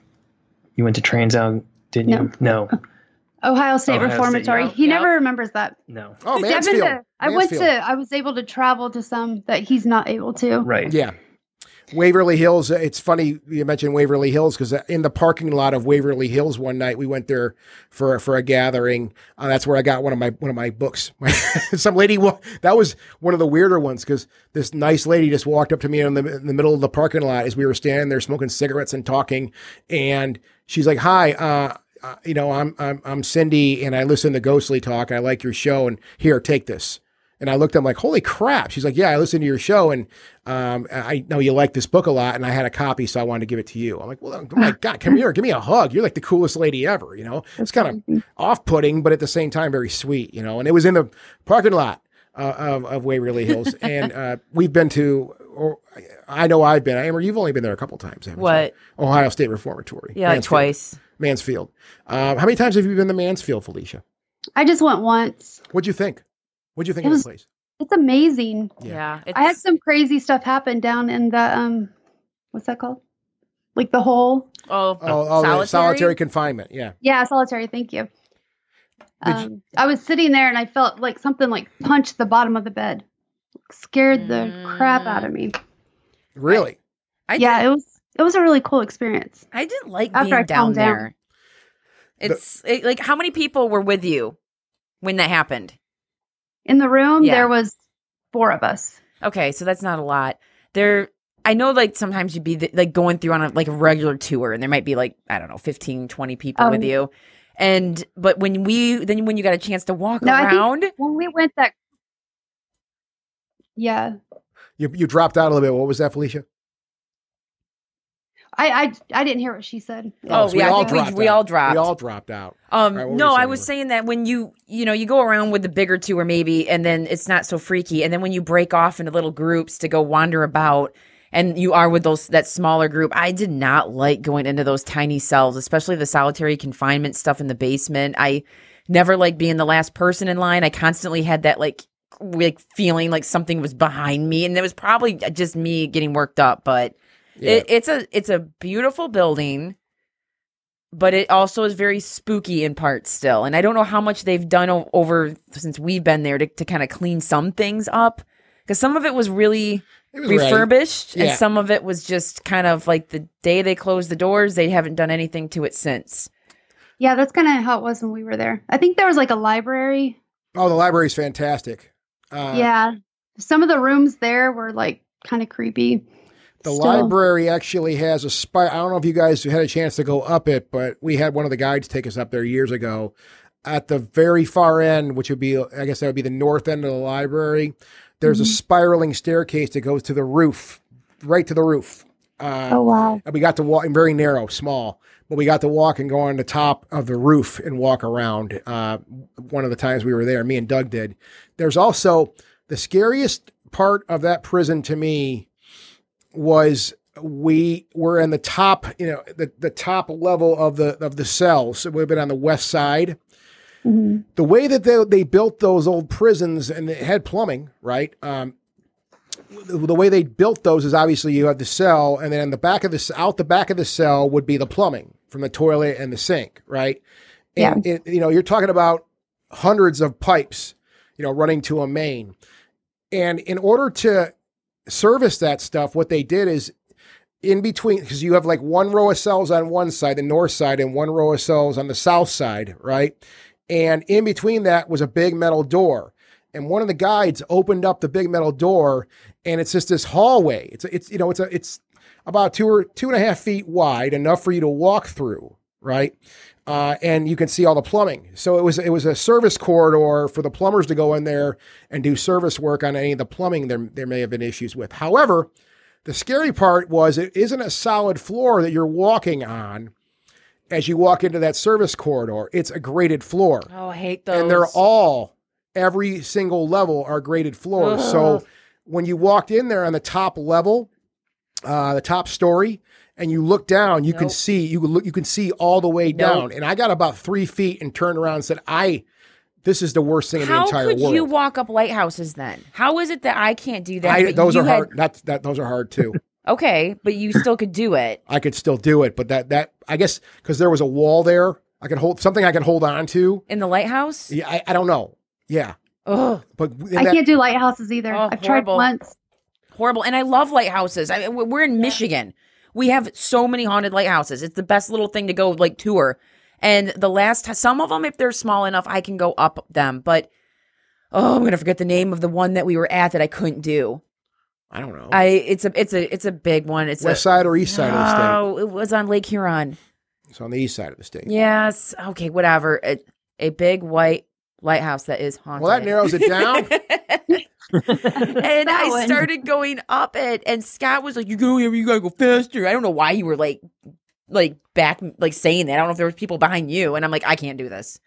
Transound, didn't you? No. Ohio State Reformatory. State, no. He never remembers that. No. Oh, Mansfield. I was able to travel to some that he's not able to. Right. Yeah. Waverly Hills. It's funny you mentioned Waverly Hills, because in the parking lot of Waverly Hills one night we went there for a gathering. That's where I got one of my books. Some lady that was one of the weirder ones, because this nice lady just walked up to me in the middle of the parking lot as we were standing there smoking cigarettes and talking, and she's like, "Hi, you know, I'm Cindy, and I listen to Ghostly Talk. I like your show, and here, take this." And I looked at him like, holy crap. She's like, yeah, I listened to your show, and I know you like this book a lot, and I had a copy, so I wanted to give it to you. I'm like, well, oh my God, come here. Give me a hug. You're like the coolest lady ever, you know? It's kind of off-putting, but at the same time, very sweet, you know? And it was in the parking lot of Waverly Hills. And we've been to, or I know I've been, Amber, you've only been there a couple times, haven't you? What? Ohio State Reformatory. Yeah, Mansfield. Twice. Mansfield. How many times have you been to Mansfield, Felicia? I just went once. What'd you think? What do you think of this place? It's amazing. Yeah. I had some crazy stuff happen down in the, what's that called? Like the hole. Solitary confinement. Yeah. Yeah. Solitary. Thank you. I was sitting there and I felt like something like punched the bottom of the bed. It scared the crap out of me. Really? It was a really cool experience. I didn't like being down there. It's how many people were with you when that happened? In the room, there was 4 of us. Okay, so that's not a lot. I know, like, sometimes you'd be like going through on a regular tour, and there might be like, I don't know, 15, 20 people with you. But when you got a chance to walk around, when we went that, yeah, you dropped out a little bit. What was that, Felicia? I didn't hear what she said. Oh, so yeah, I think we all dropped out. Right, no, I was saying that when you go around with the bigger tour maybe, and then it's not so freaky. And then when you break off into little groups to go wander about, and you are with that smaller group, I did not like going into those tiny cells, especially the solitary confinement stuff in the basement. I never liked being the last person in line. I constantly had that like feeling like something was behind me, and it was probably just me getting worked up, but. Yeah. It's a beautiful building, but it also is very spooky in parts still. And I don't know how much they've done over since we've been there to kind of clean some things up, because some of it was really refurbished, and some of it was just kind of like the day they closed the doors, they haven't done anything to it since. Yeah, that's kind of how it was when we were there. I think there was like a library. Oh, the library's fantastic. Yeah. Some of the rooms there were like kind of creepy. The library actually has a spot. I don't know if you guys had a chance to go up it, but we had one of the guides take us up there years ago. At the very far end, which would be, I guess that would be the north end of the library, there's a spiraling staircase that goes to the roof, right to the roof. Oh, wow. And we got to walk, and very narrow, small, but we got to walk and go on the top of the roof and walk around. One of the times we were there, me and Doug did. There's also the scariest part of that prison to me was we were in the top, you know, the top level of the cells. It would have been on the west side. Mm-hmm. The way that they built those old prisons, and it had plumbing, right? The way they built those is obviously you have the cell, and then in the back of the back of the cell would be the plumbing from the toilet and the sink, right? And it, you know, you're talking about hundreds of pipes, you know, running to a main. And in order to service that stuff, what they did is in between, because you have like one row of cells on one side, the north side, and one row of cells on the south side, right? And in between that was a big metal door. And one of the guides opened up the big metal door, and it's just this hallway. It's about 2 or 2.5 feet wide, enough for you to walk through, right? And you can see all the plumbing. So it was a service corridor for the plumbers to go in there and do service work on any of the plumbing there may have been issues with. However, the scary part was it isn't a solid floor that you're walking on. As you walk into that service corridor, it's a graded floor. Oh, I hate those. And they're all, every single level are graded floors. Ugh. So when you walked in there on the top level, the top story, and you look down, you can see, you can see all the way down. And I got about 3 feet and turned around and said, this is the worst thing in the entire world. How could you walk up lighthouses then? How is it that I can't do that? Those are hard. Those are hard too. Okay, but you still could do it. I could still do it, but that I guess because there was a wall there, I can hold on to in the lighthouse. Yeah, I don't know. Yeah, ugh. But I can't do lighthouses either. Oh, I've tried once. Horrible, and I love lighthouses. I mean, we're in Michigan. We have so many haunted lighthouses. It's the best little thing to go like tour. And the last, some of them, if they're small enough, I can go up them. But I'm gonna forget the name of the one that we were at that I couldn't do. I don't know. It's a big one. It's west side or east side of the state. Oh, it was on Lake Huron. It's on the east side of the state. Yes. Okay. Whatever. A big white lighthouse that is haunted. Well, that narrows it down. And I started going up it, and Scott was like, "You gotta go faster." I don't know why you were like back, like saying that. I don't know if there was people behind you, and I'm like, I can't do this.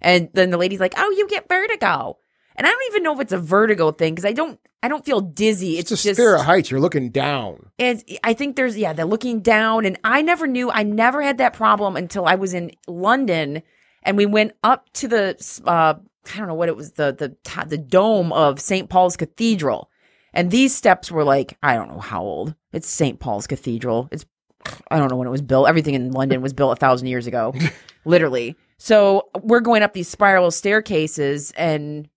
And then the lady's like, "Oh, you get vertigo." And I don't even know if it's a vertigo thing because I don't feel dizzy. It's just fear of heights. You're looking down. And I think there's, they're looking down. And I never had that problem until I was in London and we went up to the, I don't know what it was, the dome of St. Paul's Cathedral. And these steps were like, I don't know how old. It's St. Paul's Cathedral. I don't know when it was built. Everything in London was built 1,000 years ago, literally. So we're going up these spiral staircases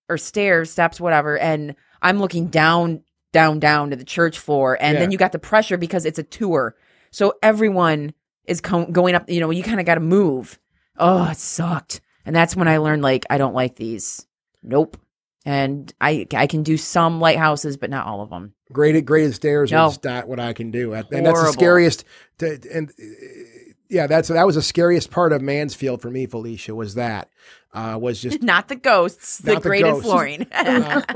or stairs, steps, whatever. And I'm looking down to the church floor. And then you got the pressure because it's a tour. So everyone is going up, you know, you kind of got to move. Oh, it sucked. And that's when I learned, like, I don't like these. Nope. And I can do some lighthouses, but not all of them. Graded stairs is not what I can do. And that's the scariest. That was the scariest part of Mansfield for me, Felicia, was that. Was just not the ghosts, the graded flooring. And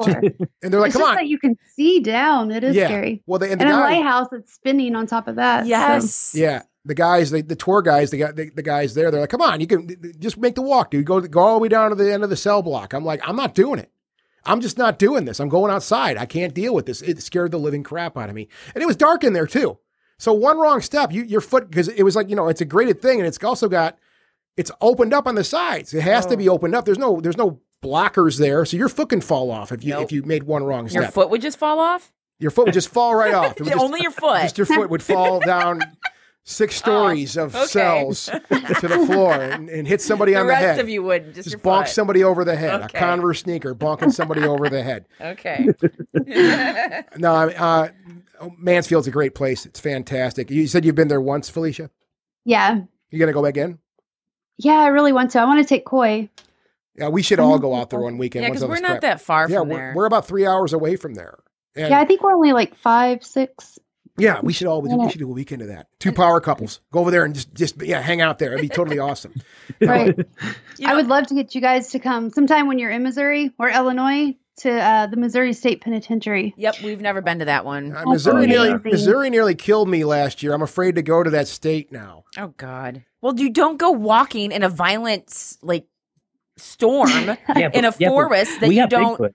they're like, "Come on!" That you can see down. It is scary. Well, the lighthouse, it's spinning on top of that. Yes. So. Yeah. The guys, the tour guys, the guys there. They're like, "Come on, you can just make the walk, dude. Go all the way down to the end of the cell block." I'm like, "I'm not doing it. I'm just not doing this. I'm going outside. I can't deal with this." It scared the living crap out of me, and it was dark in there too. So one wrong step, your foot, because it was like, you know, it's a graded thing, and it's also got. It's opened up on the sides. It has to be opened up. There's no blockers there, so your foot can fall off if you made one wrong step. Your foot would just fall off? Your foot would just fall right off. Only your foot. Just your foot would fall down. six stories cells to the floor and hit somebody on the head. The rest of you wouldn't. Just bonk somebody over the head. Okay. A Converse sneaker bonking somebody over the head. Okay. No, Mansfield's a great place. It's fantastic. You said you've been there once, Felicia? Yeah. You going to go back in? Yeah, I really want to. I want to take Coy. Yeah, we should all go out there one weekend. Yeah, because we're not that far from there. Yeah, we're about 3 hours away from there. And yeah, I think we're only like 5, 6. Yeah, we should all we should do a weekend of that. 2 power couples. Go over there and just hang out there. It'd be totally awesome. Right. I would love to get you guys to come sometime when you're in Missouri or Illinois to the Missouri State Penitentiary. Yep, we've never been to that one. Missouri nearly killed me last year. I'm afraid to go to that state now. Oh God. Well, you don't go walking in a violent storm in a forest that you don't. Bigfoot.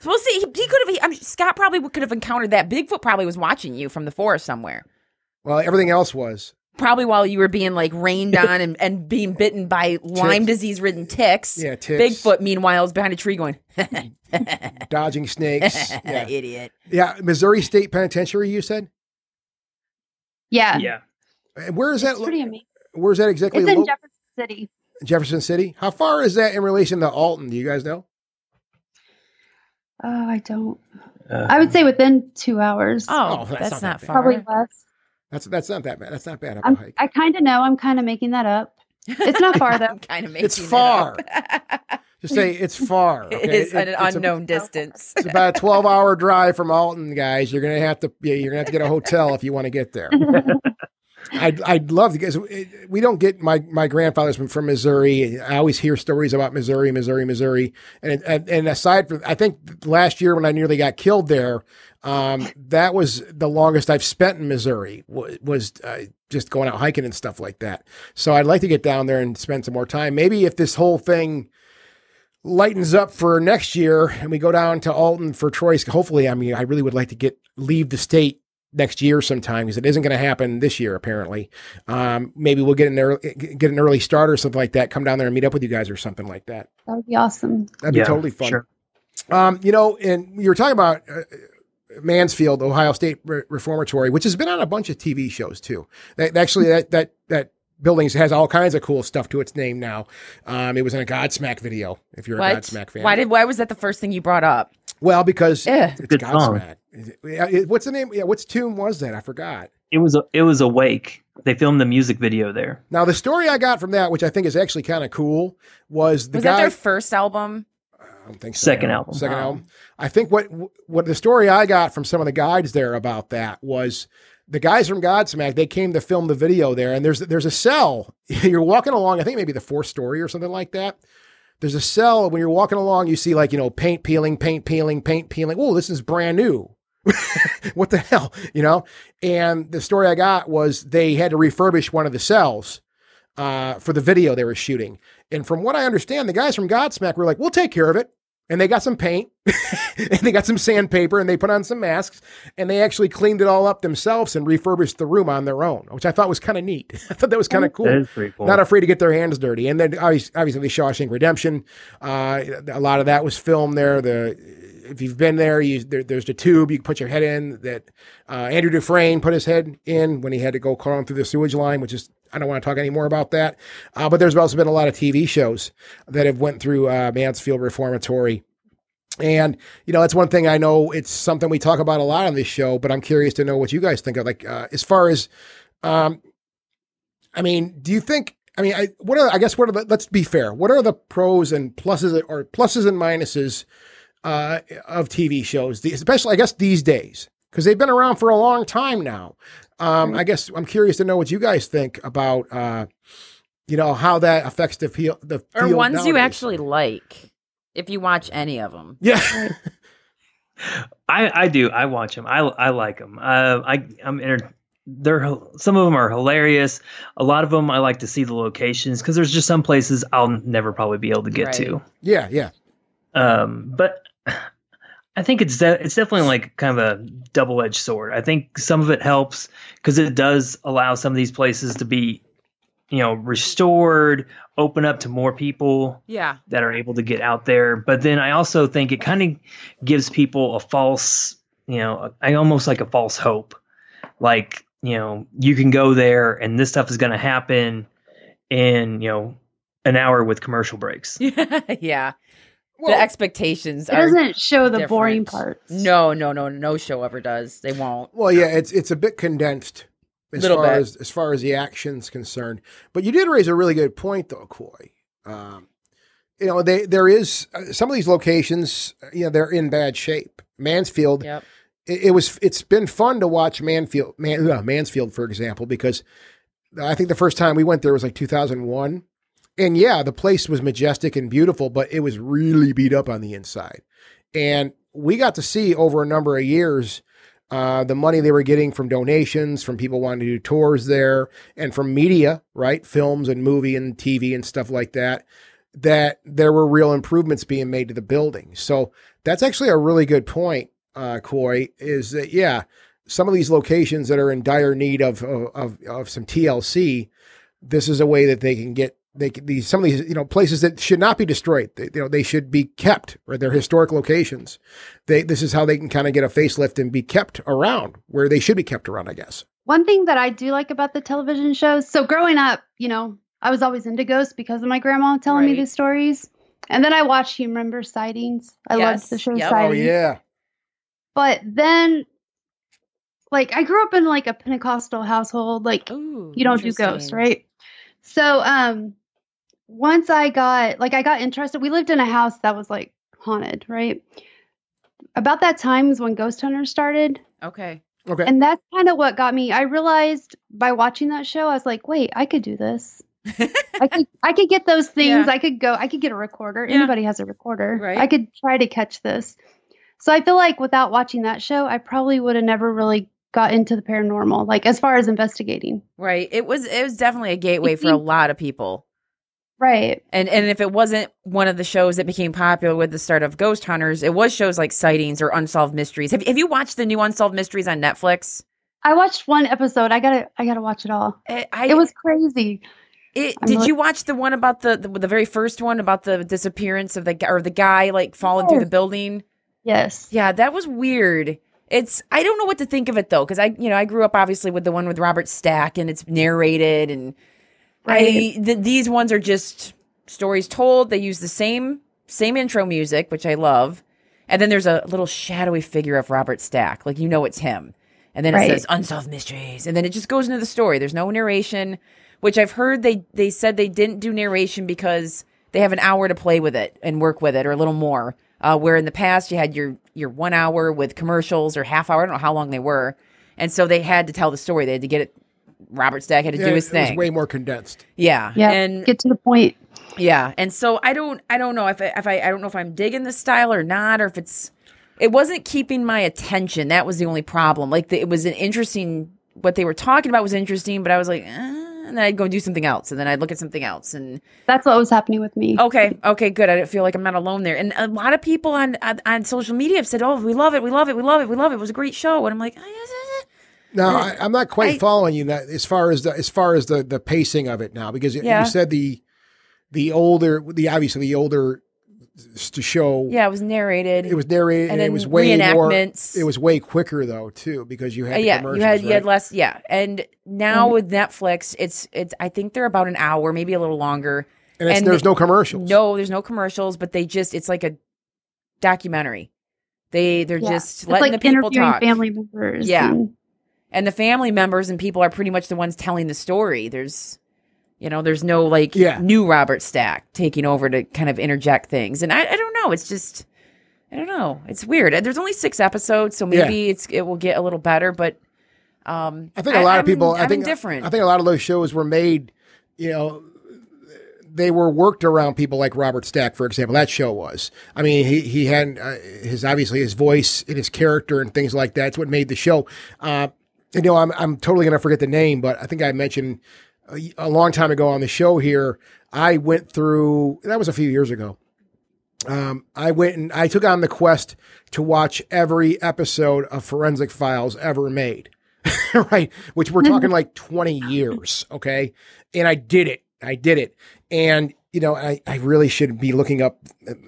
So we'll see. He could have. Scott probably could have encountered that. Bigfoot probably was watching you from the forest somewhere. Well, everything else was probably while you were being rained on and being bitten by Lyme disease-ridden ticks. Yeah, ticks. Bigfoot, meanwhile, is behind a tree going dodging snakes. Yeah. Idiot. Yeah, Missouri State Penitentiary. You said. Yeah. Yeah. And where is that? Pretty amazing. Where is that exactly? It's in Jefferson City. Jefferson City. How far is that in relation to Alton? Do you guys know? Oh, I don't. I would say within 2 hours. Oh, that's not far. Probably less. That's not that bad. That's not bad. I kind of know. I'm kind of making that up. It's not far though. I'm kind of making it up. It's far. Just say it's far. Okay? It's an unknown distance. It's about a 12-hour drive from Alton, guys. You're gonna have to. You're gonna have to get a hotel if you want to get there. I'd love to, because we don't get my grandfather's from Missouri. I always hear stories about Missouri. And aside from, I think last year when I nearly got killed there, that was the longest I've spent in Missouri was just going out hiking and stuff like that. So I'd like to get down there and spend some more time. Maybe if this whole thing lightens up for next year and we go down to Alton for Troy's, hopefully, I really would like to leave the state next year sometime, because it isn't going to happen this year, apparently. Maybe we'll get an early start or something like that. Come down there and meet up with you guys or something like that. That would be awesome. That'd be totally fun. Sure. And you were talking about Mansfield, Ohio State Reformatory, which has been on a bunch of TV shows too. That building has all kinds of cool stuff to its name now. It was in a Godsmack video, if you're a Godsmack fan. Why was that the first thing you brought up? Well, because it's Godsmack. What's the name? Yeah, what's tune was that? I forgot. It was Awake. They filmed the music video there. Now, the story I got from that, which I think is actually kind of cool, was that their first album? I don't think so. Second album. I think what the story I got from some of the guides there about that was, the guys from Godsmack, they came to film the video there, and there's a cell. You're walking along, I think maybe the fourth story or something like that. There's a cell. When you're walking along, you see paint peeling. Oh, this is brand new. What the hell, And the story I got was they had to refurbish one of the cells for the video they were shooting. And from what I understand, the guys from Godsmack were like, we'll take care of it. And they got some paint and they got some sandpaper and they put on some masks and they actually cleaned it all up themselves and refurbished the room on their own, which I thought was kind of neat. I thought that was kind of cool. That is pretty cool. Not afraid to get their hands dirty. And then obviously Shawshank Redemption. A lot of that was filmed there. If you've been there, there's the tube you can put your head in that Andrew Dufresne put his head in when he had to go crawling through the sewage line, which is, I don't want to talk any more about that. But there's also been a lot of TV shows that have went through Mansfield Reformatory. And, that's one thing I know it's something we talk about a lot on this show, but I'm curious to know what you guys think of. As far as, do you think, let's be fair. What are the pros and pluses and minuses of TV shows, especially, I guess, these days? Because they've been around for a long time now. I guess I'm curious to know what you guys think about, how that affects the field. Or ones nowadays. You actually like, if you watch any of them. Yeah. I do. I watch them. I like them. Some of them are hilarious. A lot of them I like to see the locations, because there's just some places I'll never probably be able to get to. Yeah, yeah. But I think it's definitely kind of a double-edged sword. I think some of it helps because it does allow some of these places to be, restored, open up to more people that are able to get out there. But then I also think it kind of gives people a false hope. you know, you can go there and this stuff is going to happen in, you know, an hour with commercial breaks. Yeah. Well, the expectations are different. It doesn't show the boring parts. No show ever does. They won't. Well, yeah, it's a bit condensed as far as the action's concerned. But you did raise a really good point, though, Coy. You know, there is some of these locations, you know, they're in bad shape. Mansfield, yep. It's been fun to watch Mansfield, for example, because I think the first time we went there was like 2001. And yeah, the place was majestic and beautiful, but it was really beat up on the inside. And we got to see over a number of years the money they were getting from donations, from people wanting to do tours there, and from media, right? Films and movie and TV and stuff like that, that there were real improvements being made to the building. So that's actually a really good point, Coy, is that, yeah, some of these locations that are in dire need of some TLC, this is a way that they can get. Some of these, you know, places that should not be destroyed, they should be kept, or they're historic locations. This is how they can kind of get a facelift and be kept around where they should be kept around, I guess. One thing that I do like about the television shows. So growing up, you know, I was always into ghosts because of my grandma telling me these stories. And then I watched, you remember, Sightings. I loved the show Sightings. Oh, yeah. But then, like, I grew up in like a Pentecostal household. Like, you don't do ghosts, right? So, once I got interested, we lived in a house that was like haunted, right? About that time is when Ghost Hunters started. Okay. And that's kind of what got me. I realized by watching that show, I was like, wait, I could do this. I could get those things. Yeah. I could get a recorder. Yeah. Anybody has a recorder. Right. I could try to catch this. So I feel like without watching that show, I probably would have never really got into the paranormal, like as far as investigating. Right. It was definitely a gateway for a lot of people. Right. And if it wasn't one of the shows that became popular with the start of Ghost Hunters, it was shows like Sightings or Unsolved Mysteries. Have you watched the new Unsolved Mysteries on Netflix? I watched one episode. I gotta watch it all. It was crazy. Did you watch the one about the very first one about the disappearance of the guy like falling through the building? Yes. Yeah, that was weird. I don't know what to think of it though, because I grew up obviously with the one with Robert Stack, and it's narrated and. Right. These ones are just stories told. They use the same intro music, which I love. And then there's a little shadowy figure of Robert Stack. Like, you know, it's him. And then it says Unsolved Mysteries. And then it just goes into the story. There's no narration, which I've heard they said they didn't do narration because they have an hour to play with it and work with it, or a little more. Where in the past you had your 1 hour with commercials or half hour. I don't know how long they were. And so they had to tell the story. They had to get it. Robert Stack had to do his thing. It was way more condensed. Yeah. Yeah. And get to the point. Yeah. And so I don't know if I don't know if I'm digging this style or not, or if it wasn't keeping my attention. That was the only problem. Like it was an interesting, what they were talking about was interesting, but I was like, and then I'd go do something else. And then I'd look at something else. And that's what was happening with me. Okay, good. I didn't feel like I'm not alone there. And a lot of people on social media have said, oh, we love it. We love it. We love it. We love it. It was a great show. And I'm like, no, I'm not quite following you that as far as the pacing of it now, because you said the older show. Yeah, it was narrated. And it was way more. It was way quicker though too, because you had commercials. You had less. Yeah, and now with Netflix, it's I think they're about an hour, maybe a little longer. And there's no commercials. No, there's no commercials, but it's like a documentary. They're just letting like the people talk. Family members. Yeah. And the family members and people are pretty much the ones telling the story. There's no like new Robert Stack taking over to kind of interject things. And I don't know. It's just, I don't know. It's weird. There's only 6 episodes, so maybe it will get a little better. But I think a lot of those shows were made, you know, they were worked around people like Robert Stack, for example. That show was. I mean, he had his voice and his character and things like that. It's what made the show. You know, I'm totally going to forget the name, but I think I mentioned a long time ago on the show here, I went through, that was a few years ago. I went and I took on the quest to watch every episode of Forensic Files ever made, right? Which we're talking like 20 years, okay? And I did it. And, you know, I really should be looking up,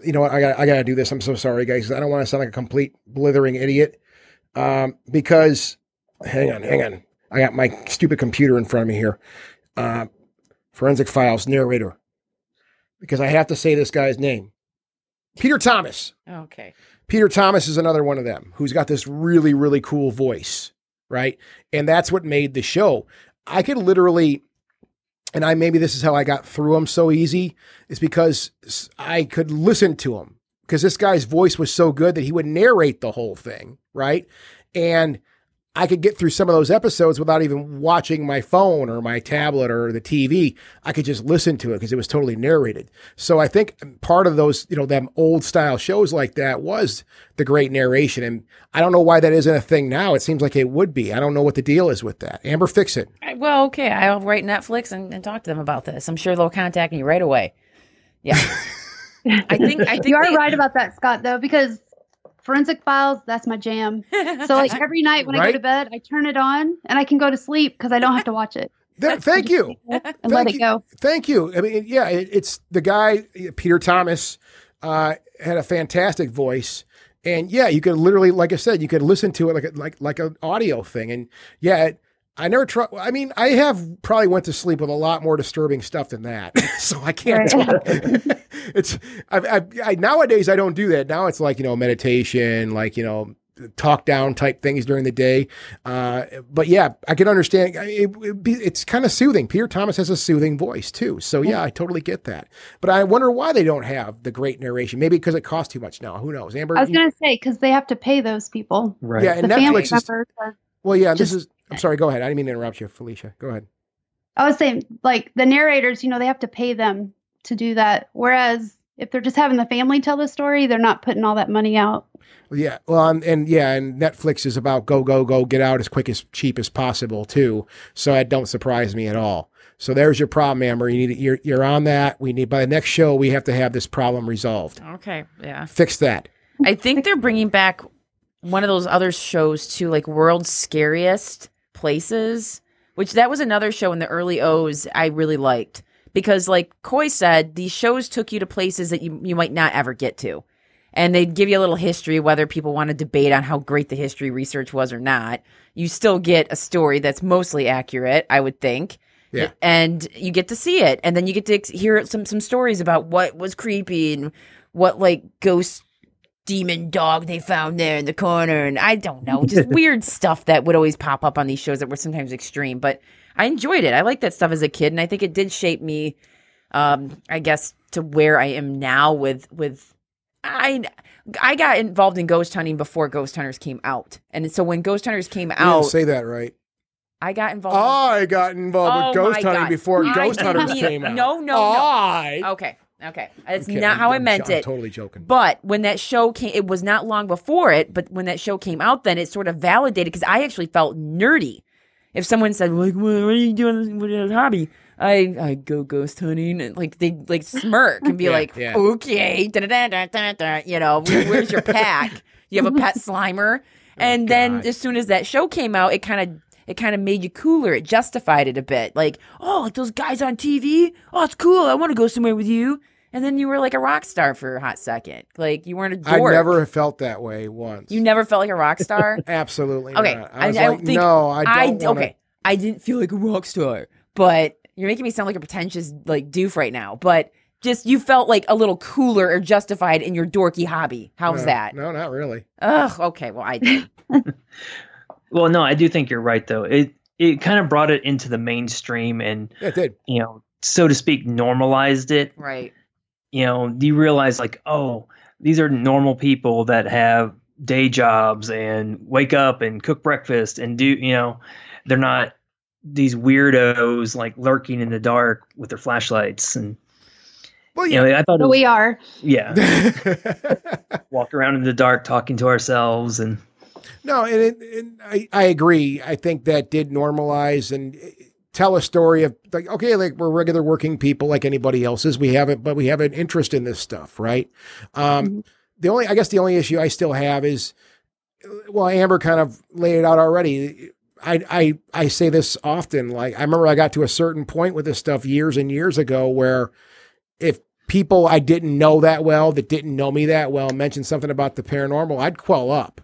you know what, I got to do this. I'm so sorry, guys. I don't want to sound like a complete blithering idiot because... Hang on. I got my stupid computer in front of me here. Forensic Files narrator. Because I have to say this guy's name. Peter Thomas. Okay. Peter Thomas is another one of them who's got this really, really cool voice, right? And that's what made the show. I could literally, and I maybe this is how I got through him so easy, is because I could listen to him. Because this guy's voice was so good that he would narrate the whole thing, right? And I could get through some of those episodes without even watching my phone or my tablet or the TV. I could just listen to it because it was totally narrated. So I think part of those, you know, them old style shows like that was the great narration. And I don't know why that isn't a thing now. It seems like it would be. I don't know what the deal is with that. Amber, fix it. Well, okay. I'll write Netflix and talk to them about this. I'm sure they'll contact me right away. Yeah. I think you are right about that, Scott, though, because Forensic Files, that's my jam. So like every night when I go to bed, I turn it on and I can go to sleep because I don't have to watch it. Thank you. I mean, yeah, it's the guy, Peter Thomas, had a fantastic voice. And yeah, you could literally, like I said, you could listen to it like an audio thing. And yeah, I never try. I mean, I have probably went to sleep with a lot more disturbing stuff than that, so I can't. Right. It's I nowadays I don't do that. Now it's like, you know, meditation, like, you know, talk down type things during the day. But yeah, I can understand. It's kind of soothing. Peter Thomas has a soothing voice too, so yeah, I totally get that. But I wonder why they don't have the great narration. Maybe because it costs too much now. Who knows, Amber? I was going to say because they have to pay those people, right? Yeah, and Netflix is. Well, yeah, I'm sorry, go ahead. I didn't mean to interrupt you, Felicia. Go ahead. I was saying, like, the narrators, you know, they have to pay them to do that. Whereas if they're just having the family tell the story, they're not putting all that money out. Yeah. Well, and Netflix is about go, go, go, get out as quick as cheap as possible, too. So that don't surprise me at all. So there's your problem, Amber. You're on that. We need, by the next show, we have to have this problem resolved. Okay. Yeah. Fix that. I think they're bringing back one of those other shows, too, like World's Scariest Places, which that was another show in the early O's I really liked, because like Coy said, these shows took you to places that you might not ever get to, and they'd give you a little history, whether people want to debate on how great the history research was or not. You still get a story that's mostly accurate, I would think. Yeah. And you get to see it, and then you get to hear some stories about what was creepy and what like ghost demon dog they found there in the corner, and I don't know, just weird stuff that would always pop up on these shows that were sometimes extreme, but I enjoyed it. I liked that stuff as a kid, and I think it did shape me, I guess, to where I am now with I got involved in ghost hunting before Ghost Hunters came out, and so when Ghost Hunters came out, say that right, I got involved with ghost hunting before Ghost Hunters came out. Okay. That's not how I meant it. I'm totally joking. But when that show came, it was not long before it, but when that show came out, then it sort of validated, because I actually felt nerdy. If someone said, like, what are you doing with your hobby? I go ghost hunting, and like they like smirk and be okay, you know, where's your pack? You have a pet Slimer. And then as soon as that show came out, it kind of made you cooler. It justified it a bit. Like, oh, like those guys on TV. Oh, it's cool. I want to go somewhere with you. And then you were like a rock star for a hot second. Like you weren't a dork. I never felt that way once. You never felt like a rock star? Absolutely not. Okay. I didn't feel like a rock star. But you're making me sound like a pretentious like doof right now. But just you felt like a little cooler or justified in your dorky hobby. How's that? No, not really. Ugh. Okay. Well, I did. Well, no, I do think you're right, though. It kind of brought it into the mainstream and, it did. You know, so to speak, normalized it. Right. You know, you realize like, oh, these are normal people that have day jobs and wake up and cook breakfast and do, you know, they're not these weirdos like lurking in the dark with their flashlights. And, well, yeah, you know, I thought we are. Yeah. Walk around in the dark talking to ourselves and. No, and I agree. I think that did normalize and tell a story of like, okay, like we're regular working people like anybody else's. We have it, but we have an interest in this stuff, right? The only issue I still have is, well, Amber kind of laid it out already. I say this often. Like I remember I got to a certain point with this stuff years and years ago where if people I didn't know that well, that didn't know me that well, mentioned something about the paranormal, I'd quell up.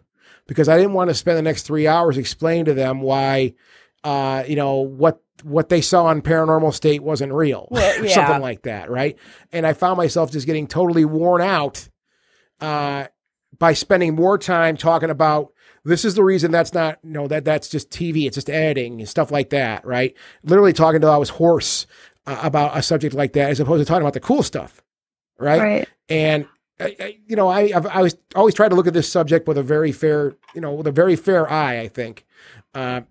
Because I didn't want to spend the next 3 hours explaining to them why what they saw in Paranormal State wasn't real, or something like that, right? And I found myself just getting totally worn out by spending more time talking about, this is the reason that's not, that's just TV. It's just editing and stuff like that, right? Literally talking till I was hoarse about a subject like that, as opposed to talking about the cool stuff, right? Right. And I was always trying to look at this subject with a very fair, with a very fair eye, I think. And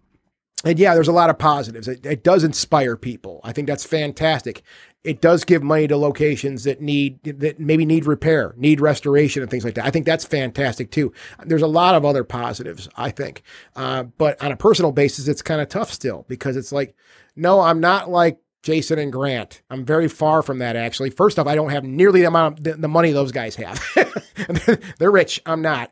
yeah, there's a lot of positives. It does inspire people. I think that's fantastic. It does give money to locations that maybe need repair, need restoration and things like that. I think that's fantastic too. There's a lot of other positives, I think. But on a personal basis, it's kind of tough still, because it's like, no, I'm not like Jason and Grant. I'm very far from that, actually. First off, I don't have nearly the amount of the money those guys have. They're rich. I'm not.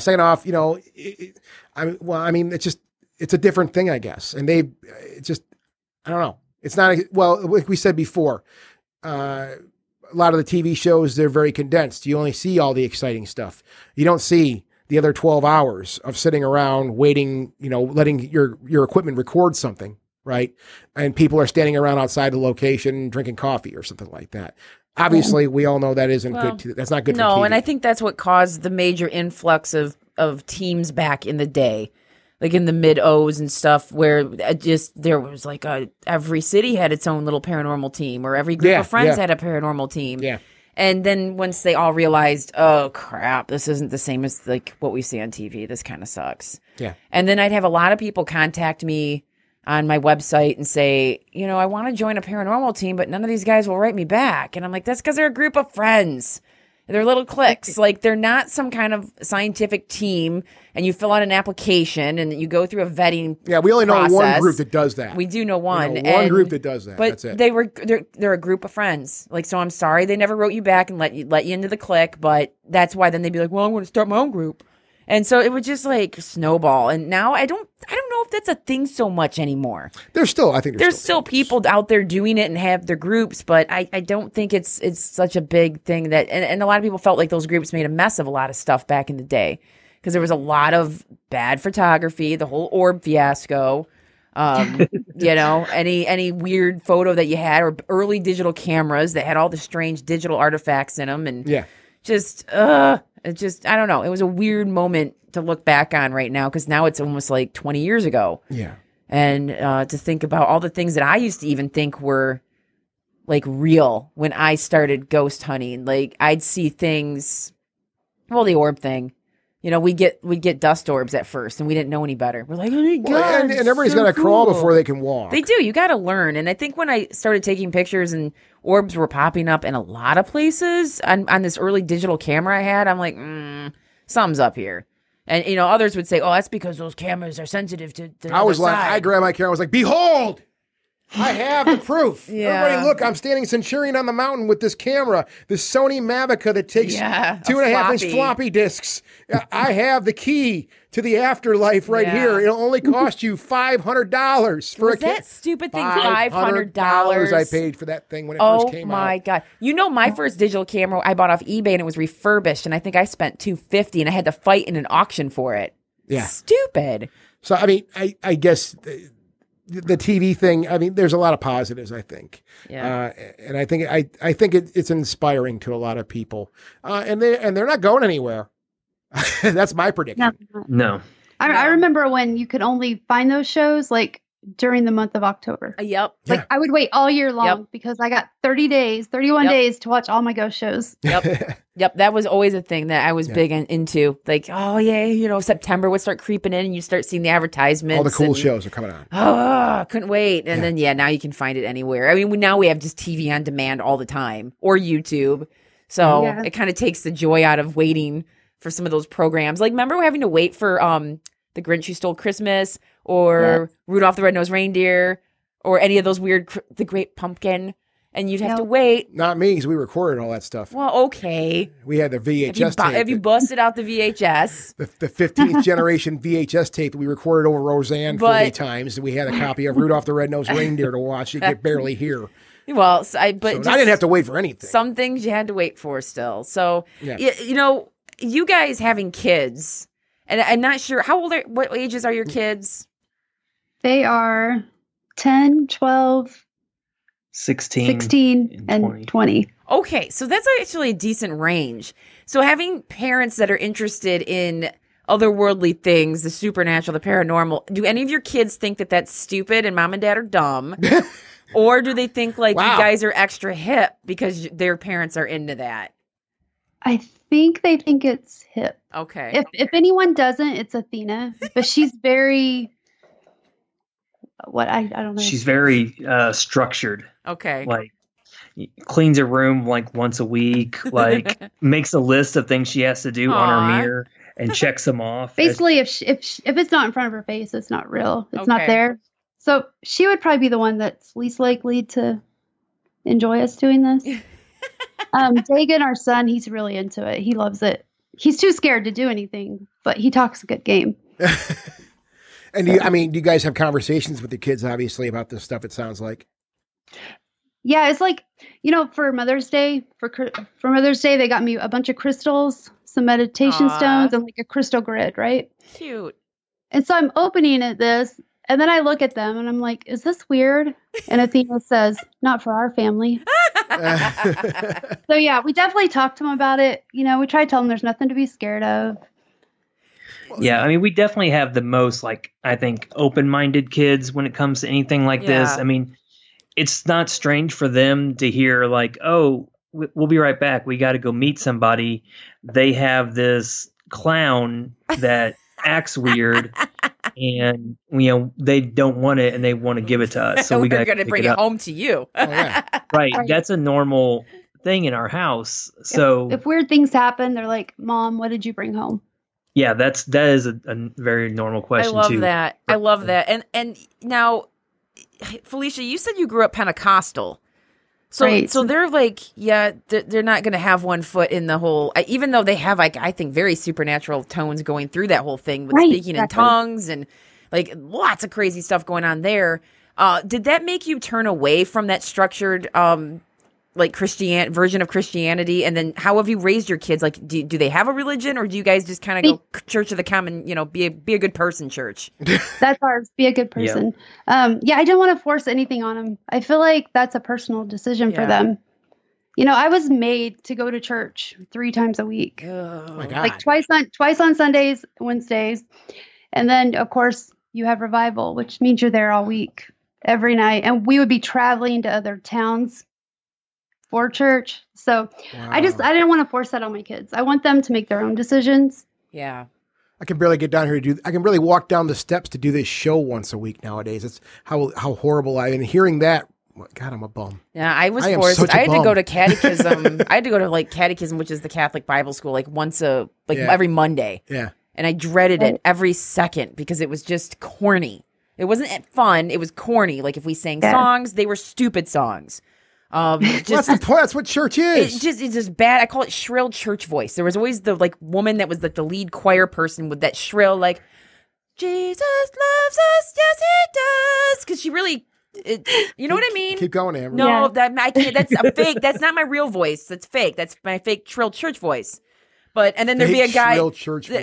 Second off, it's a different thing, I guess. And I don't know. It's not, like we said before, a lot of the TV shows, they're very condensed. You only see all the exciting stuff. You don't see the other 12 hours of sitting around waiting, letting your equipment record something, right? And people are standing around outside the location drinking coffee or something like that. Obviously, we all know that that's not good for TV. No, and I think that's what caused the major influx of teams back in the day. Like in the mid-'00s and stuff, where there was like every city had its own little paranormal team, or every group of friends had a paranormal team. Yeah. And then once they all realized, oh crap, this isn't the same as like what we see on TV. This kind of sucks. Yeah. And then I'd have a lot of people contact me on my website and say, I want to join a paranormal team, but none of these guys will write me back. And I'm like, that's because they're a group of friends. They're little cliques. Like, they're not some kind of scientific team, and you fill out an application and you go through a vetting process. Yeah, we only know one group that does that. We do know one. Group that does that. But that's it. They're a group of friends. Like, so I'm sorry they never wrote you back and let you into the clique, but that's why then they'd be like, well, I'm going to start my own group. And so it would just like snowball. And now I don't know if that's a thing so much anymore. There's still people out there doing it and have their groups, but I don't think it's such a big thing that, and a lot of people felt like those groups made a mess of a lot of stuff back in the day, because there was a lot of bad photography, the whole orb fiasco, any weird photo that you had, or early digital cameras that had all the strange digital artifacts in them. And I don't know. It was a weird moment to look back on right now, because now it's almost like 20 years ago. Yeah. And to think about all the things that I used to even think were like real when I started ghost hunting. Like, I'd see things, the orb thing. We'd get dust orbs at first, and we didn't know any better. We're like, oh my God. And everybody's so got to crawl before they can walk. They do. You got to learn. And I think when I started taking pictures and orbs were popping up in a lot of places on this early digital camera I had, I'm like, something's up here. And, others would say, oh, that's because those cameras are sensitive to the side. I grabbed my camera. I was like, behold, I have the proof. Yeah. Everybody, look, I'm standing Centurion on the mountain with this camera, this Sony Mavica that takes 2.5-inch floppy discs. I have the key to the afterlife right here. It'll only cost you $500 for that stupid thing. $500 I paid for that thing when it first came out. Oh my God! My first digital camera I bought off eBay, and it was refurbished, and I think I spent $250, and I had to fight in an auction for it. Yeah, stupid. So I mean, I guess. The TV thing, I mean, there's a lot of positives, I think. Yeah. And I think it's inspiring to a lot of people. And they're not going anywhere. That's my prediction. No. I remember when you could only find those shows like during the month of October. Yep. Like I would wait all year long because I got 31 days to watch all my ghost shows. Yep. Yep. That was always a thing that I was big into. Like, September would start creeping in and you start seeing the advertisements. All the cool shows are coming on. Oh, couldn't wait. And then, now you can find it anywhere. I mean, now we have just TV on demand all the time, or YouTube. So it kind of takes the joy out of waiting for some of those programs. Like, remember having to wait for The Grinch Who Stole Christmas, or Rudolph the Red-Nosed Reindeer, or any of those weird, The Great Pumpkin, and you'd have to wait. Not me, because we recorded all that stuff. Well, okay. We had the VHS tape. Have you busted out the VHS? The 15th generation VHS tape that we recorded over Roseanne 40 times. We had a copy of Rudolph the Red-Nosed Reindeer to watch. You could barely hear. Well, I didn't have to wait for anything. Some things you had to wait for still. So, you guys having kids, and I'm not sure, what ages are your kids? They are 10, 12, 16 and 20. Okay, so that's actually a decent range. So having parents that are interested in otherworldly things, the supernatural, the paranormal, do any of your kids think that that's stupid and mom and dad are dumb? Or do they think like you guys are extra hip because their parents are into that? I think they think it's hip. Okay. If anyone doesn't, it's Athena. But she's very... I don't know. She's very structured. Okay. Like, cleans her room like once a week. Like, makes a list of things she has to do on her mirror and checks them off. Basically, if it's not in front of her face, it's not real. It's not there. So she would probably be the one that's least likely to enjoy us doing this. Dagan, our son, he's really into it. He loves it. He's too scared to do anything, but he talks a good game. And do you guys have conversations with the kids, obviously, about this stuff, it sounds like? Yeah, it's like, for Mother's Day, they got me a bunch of crystals, some meditation stones, and like a crystal grid, right? Cute. And so I'm opening at this, and then I look at them, and I'm like, is this weird? And Athena says, not for our family. So yeah, we definitely talk to them about it. We try to tell them there's nothing to be scared of. Yeah, we definitely have the most, I think, open-minded kids when it comes to anything like this. It's not strange for them to hear, oh, we'll be right back. We got to go meet somebody. They have this clown that acts weird, and, they don't want it, and they want to give it to us. So we're going to bring it home to you. Oh, yeah. Right. That's a normal thing in our house. So if weird things happen, they're like, Mom, what did you bring home? Yeah, that is a very normal question, too. I love that. And now, Felicia, you said you grew up Pentecostal. So right. So they're like, yeah, they're not going to have one foot in the whole, even though they have, I think, very supernatural tones going through that whole thing with speaking in tongues and, lots of crazy stuff going on there. Did that make you turn away from that structured version of Christianity? And then how have you raised your kids? Do they have a religion, or do you guys just kind of go church of the common, be a good person church? That's ours. Be a good person. Yeah. I don't want to force anything on them. I feel like that's a personal decision for them. I was made to go to church 3 times a week. Oh my God. Twice on Sundays, Wednesdays. And then of course you have revival, which means you're there all week, every night. And we would be traveling to other towns for church. So I didn't want to force that on my kids. I want them to make their own decisions. Yeah. I can barely get down here I can barely walk down the steps to do this show once a week nowadays. It's how horrible and hearing that, God, I'm a bum. Yeah, I am forced. I had to go to catechism. I had to go to catechism, which is the Catholic Bible school, every Monday. Yeah. And I dreaded it every second because it was just corny. It wasn't fun. It was corny. If we sang songs, they were stupid songs. That's the point. That's what church is. It's just bad. I call it shrill church voice. There was always the woman that was the lead choir person with that shrill Jesus loves us, yes he does. Because she really, what I mean. Keep going, Amber. No, I can't. That's a fake. That's not my real voice. That's fake. That's my fake shrill church voice. But and then there'd be a guy,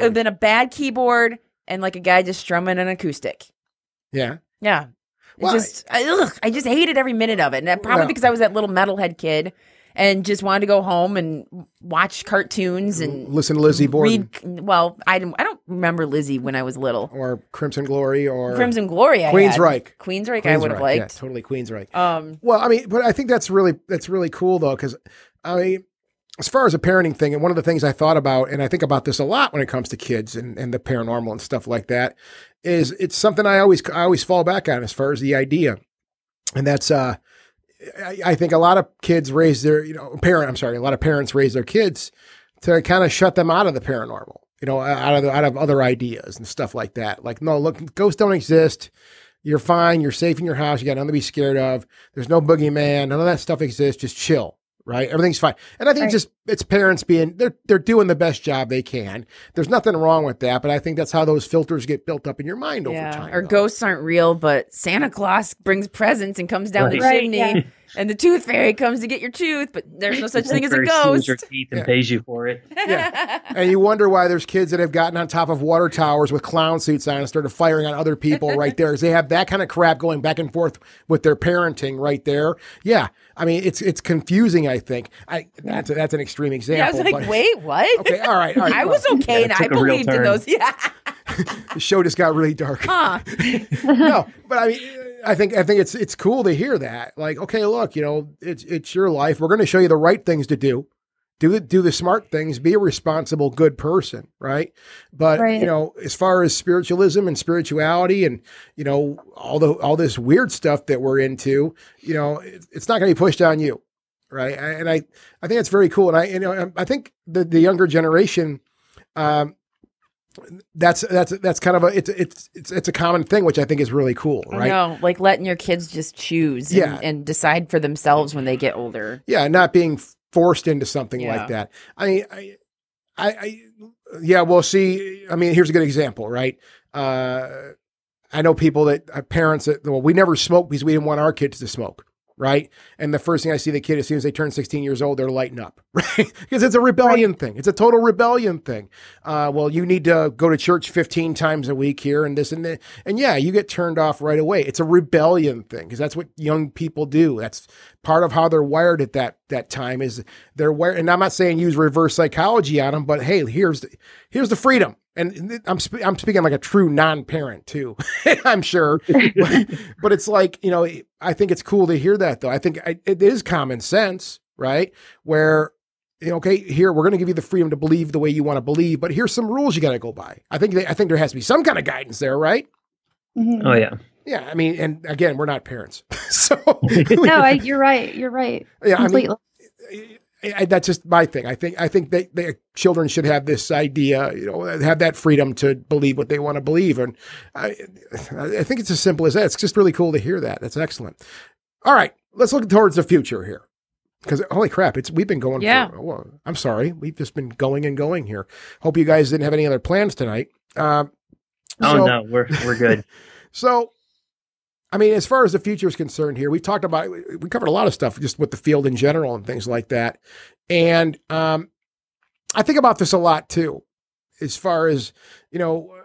then a bad keyboard and a guy just strumming an acoustic. Yeah. Yeah. I just hated every minute of it. And probably because I was that little metalhead kid and just wanted to go home and watch cartoons and listen to Lizzie Borden. Well, I don't remember Lizzie when I was little. Or Crimson Glory or Queensryche. Queensryche I would have liked. Yeah, totally Queensryche. But I think that's really cool though, because as far as a parenting thing, and one of the things I thought about, and I think about this a lot when it comes to kids and the paranormal and stuff like that, is it's something I always fall back on as far as the idea. And that's, I think a lot of kids raise their, a lot of parents raise their kids to kind of shut them out of the paranormal, out of other ideas and stuff like that. No, look, ghosts don't exist. You're fine. You're safe in your house. You got nothing to be scared of. There's no boogeyman. None of that stuff exists. Just chill. Right. Everything's fine. And I think it's parents being, they're doing the best job they can. There's nothing wrong with that. But I think that's how those filters get built up in your mind over time. Or ghosts aren't real, but Santa Claus brings presents and comes down the chimney. and the tooth fairy comes to get your tooth, but there's no such thing as a ghost. Your teeth and pays you for it. Yeah. And you wonder why there's kids that have gotten on top of water towers with clown suits on and started firing on other people right there. They have that kind of crap going back and forth with their parenting right there. Yeah. I mean, it's confusing, I think. That's an extreme example. Yeah, I was like, wait, what? Okay, all right. I was okay, and I believed in those. Yeah. The show just got really dark. Huh. No, but I mean, I think it's cool to hear that. Like, okay, look, you know, it's your life. We're going to show you the right things to do. Do the smart things, be a responsible, good person, right? But, you know, as far as spiritualism and spirituality and, you know, all this weird stuff that we're into, you know, it's not going to be pushed on you, right? And I think that's very cool. And I think the younger generation, that's kind of it's a common thing, which I think is really cool, right? No, like letting your kids just choose and decide for themselves when they get older. Yeah, not being forced into something like that. Well, see, I mean, here's a good example, right? I know people that parents that, well, we never smoked because we didn't want our kids to smoke. Right. And the first thing I see the kid, as soon as they turn 16 years old, they're lighting up, right? Because it's a rebellion thing. It's a total rebellion thing. Well, you need to go to church 15 times a week here and this and that. And yeah, you get turned off right away. It's a rebellion thing because that's what young people do. That's part of how they're wired at that time is they're wired. And I'm not saying use reverse psychology on them, but hey, here's the freedom. And I'm speaking like a true non-parent too, I'm sure, but it's like, you know, I think it's cool to hear that though. I think it is common sense, right? Where, you know, okay, here, we're going to give you the freedom to believe the way you want to believe, but here's some rules you got to go by. I think there has to be some kind of guidance there, right? Mm-hmm. Oh yeah. Yeah. I mean, and again, we're not parents. So you're right. You're right. Yeah. Completely. I mean, that's just my thing. I think their children should have this idea, you know, have that freedom to believe what they want to believe. And I think it's as simple as that. It's just really cool to hear that. That's excellent. All right. Let's look towards the future here. Because holy crap, we've been going for, I'm sorry. We've just been going and going here. Hope you guys didn't have any other plans tonight. No, we're good. So, I mean, as far as the future is concerned here, we've talked about, we covered a lot of stuff just with the field in general and things like that. And I think about this a lot too, as far as, you know,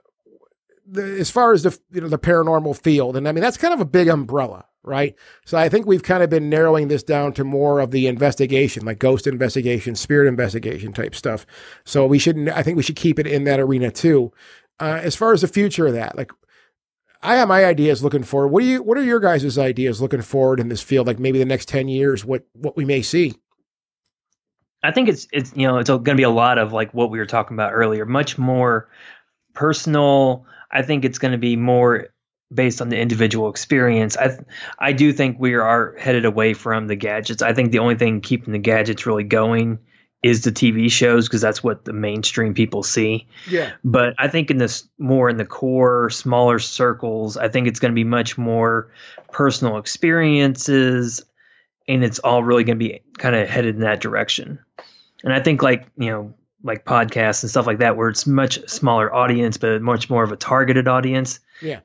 the paranormal field. And I mean, that's kind of a big umbrella, right? So I think we've kind of been narrowing this down to more of the investigation, like ghost investigation, spirit investigation type stuff. So I think we should keep it in that arena too. As far as the future of that, like, I have my ideas looking forward. What are your guys' ideas looking forward in this field? Like maybe the next 10 years, what we may see? I think it's going to be a lot of like what we were talking about earlier, much more personal. I think it's going to be more based on the individual experience. I do think we are headed away from the gadgets. I think the only thing keeping the gadgets really going is the TV shows, because that's what the mainstream people see. Yeah. But I think in the core, smaller circles, I think it's going to be much more personal experiences, and it's all really going to be kind of headed in that direction. And I think like, you know, like podcasts and stuff like that, where it's much smaller audience, but much more of a targeted audience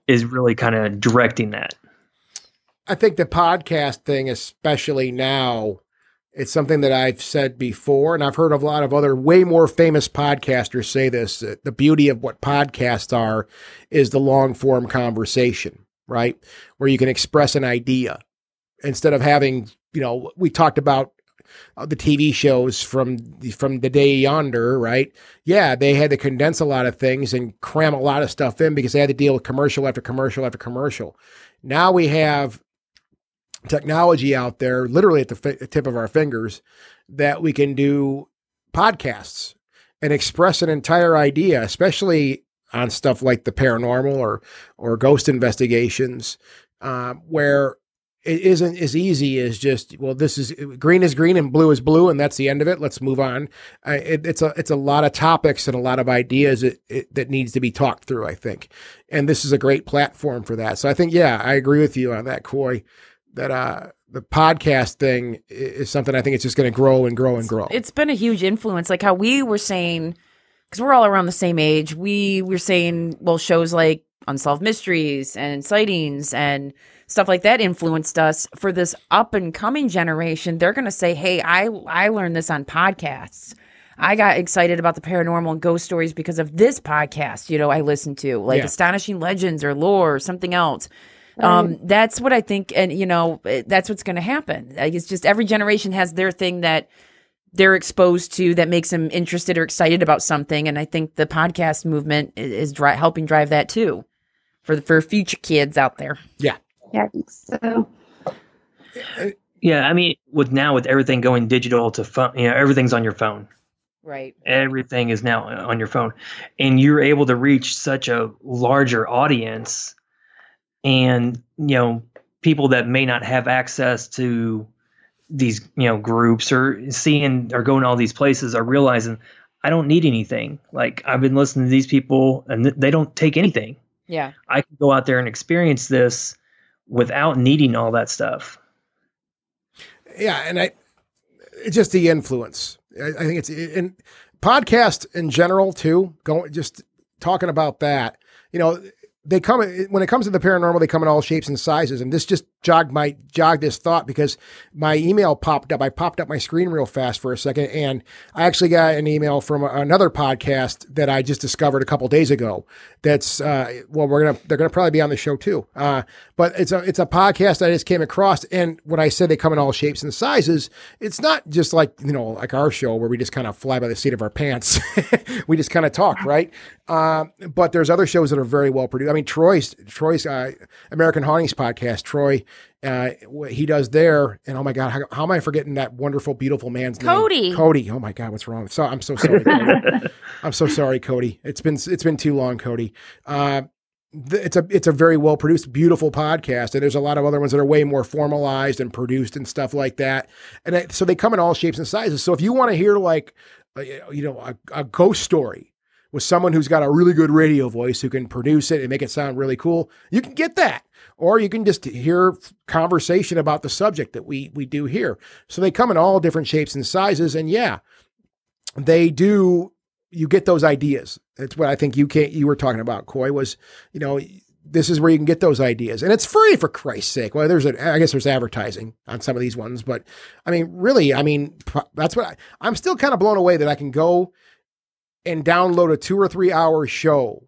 is really kind of directing that. I think the podcast thing, especially now, it's something that I've said before, and I've heard of a lot of other way more famous podcasters say this. The beauty of what podcasts are is the long form conversation, right? Where you can express an idea instead of having, you know, we talked about the TV shows from the day yonder, right? Yeah. They had to condense a lot of things and cram a lot of stuff in because they had to deal with commercial after commercial after commercial. Now we have technology out there, literally at the tip of our fingers, that we can do podcasts and express an entire idea, especially on stuff like the paranormal or ghost investigations, where it isn't as easy as just, well, this is green and blue is blue, and that's the end of it. Let's move on. It's a lot of topics and a lot of ideas that needs to be talked through, I think. And this is a great platform for that. So I think, yeah, I agree with you on that, Coy. That the podcast thing is something I think it's just going to grow and grow and grow. It's been a huge influence. Like how we were saying, because we're all around the same age, we were saying, well, shows like Unsolved Mysteries and Sightings and stuff like that influenced us. For this up and coming generation, they're going to say, hey, I learned this on podcasts. I got excited about the paranormal and ghost stories because of this podcast, you know, I listened to, like, Astonishing Legends or Lore or something else. That's what I think. And, you know, that's what's going to happen. Like, it's just every generation has their thing that they're exposed to that makes them interested or excited about something. And I think the podcast movement is helping drive that, too, for future kids out there. Yeah. Yeah, I think so. Yeah, I mean, with everything going digital to phone, you know, everything's on your phone. Right. Everything is now on your phone, and you're able to reach such a larger audience, and, you know, people that may not have access to these, you know, groups or seeing or going to all these places are realizing, I don't need anything. Like, I've been listening to these people and they don't take anything. Yeah. I can go out there and experience this without needing all that stuff. Yeah. And it's just the influence. I think it's in podcast in general too. Just talking about that, you know, when it comes to the paranormal, they come in all shapes and sizes. And this just jogged this thought because my email popped up. I popped up my screen real fast for a second. And I actually got an email from another podcast that I just discovered a couple days ago. That's they're going to probably be on the show too. But it's a podcast I just came across. And when I said they come in all shapes and sizes, it's not just like, you know, like our show where we just kind of fly by the seat of our pants. We just kind of talk. Right. But there's other shows that are very well produced. I mean, Troy's American Hauntings podcast, he does there. And oh my God, how am I forgetting that wonderful, beautiful man's name? Cody. Oh my God, what's wrong? So I'm so sorry. I'm so sorry, Cody. It's been too long, Cody. It's a very well produced, beautiful podcast. And there's a lot of other ones that are way more formalized and produced and stuff like that. And so they come in all shapes and sizes. So if you want to hear, like, you know, a ghost story with someone who's got a really good radio voice who can produce it and make it sound really cool, you can get that. Or you can just hear conversation about the subject that we do here. So they come in all different shapes and sizes. And yeah, they do. You get those ideas. That's what I think you were talking about, Coy, was, you know, this is where you can get those ideas, and it's free, for Christ's sake. Well, I guess there's advertising on some of these ones, but I mean, really, I mean, that's what I'm still kind of blown away that I can go and download a 2 or 3 hour show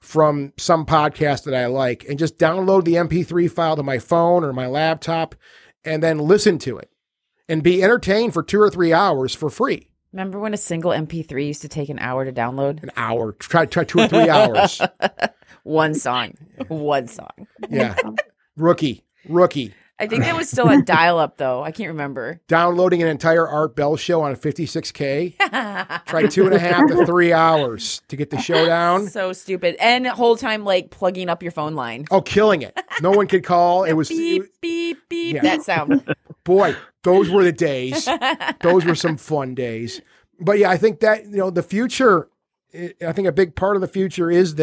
from some podcast that I like and just download the MP3 file to my phone or my laptop and then listen to it and be entertained for 2 or 3 hours for free. Remember when a single MP3 used to take an hour to download? An hour. Try 2 or 3 hours. One song. Yeah. Rookie. I think that was still on dial-up, though. I can't remember. Downloading an entire Art Bell show on 56K. Try 2.5 to 3 hours to get the show down. So stupid. And the whole time, like, plugging up your phone line. Oh, killing it. No one could call. It was beep, beep, beep. Yeah. That sound. Boy, those were the days. Those were some fun days. But yeah, I think that, you know, the future, I think a big part of the future is,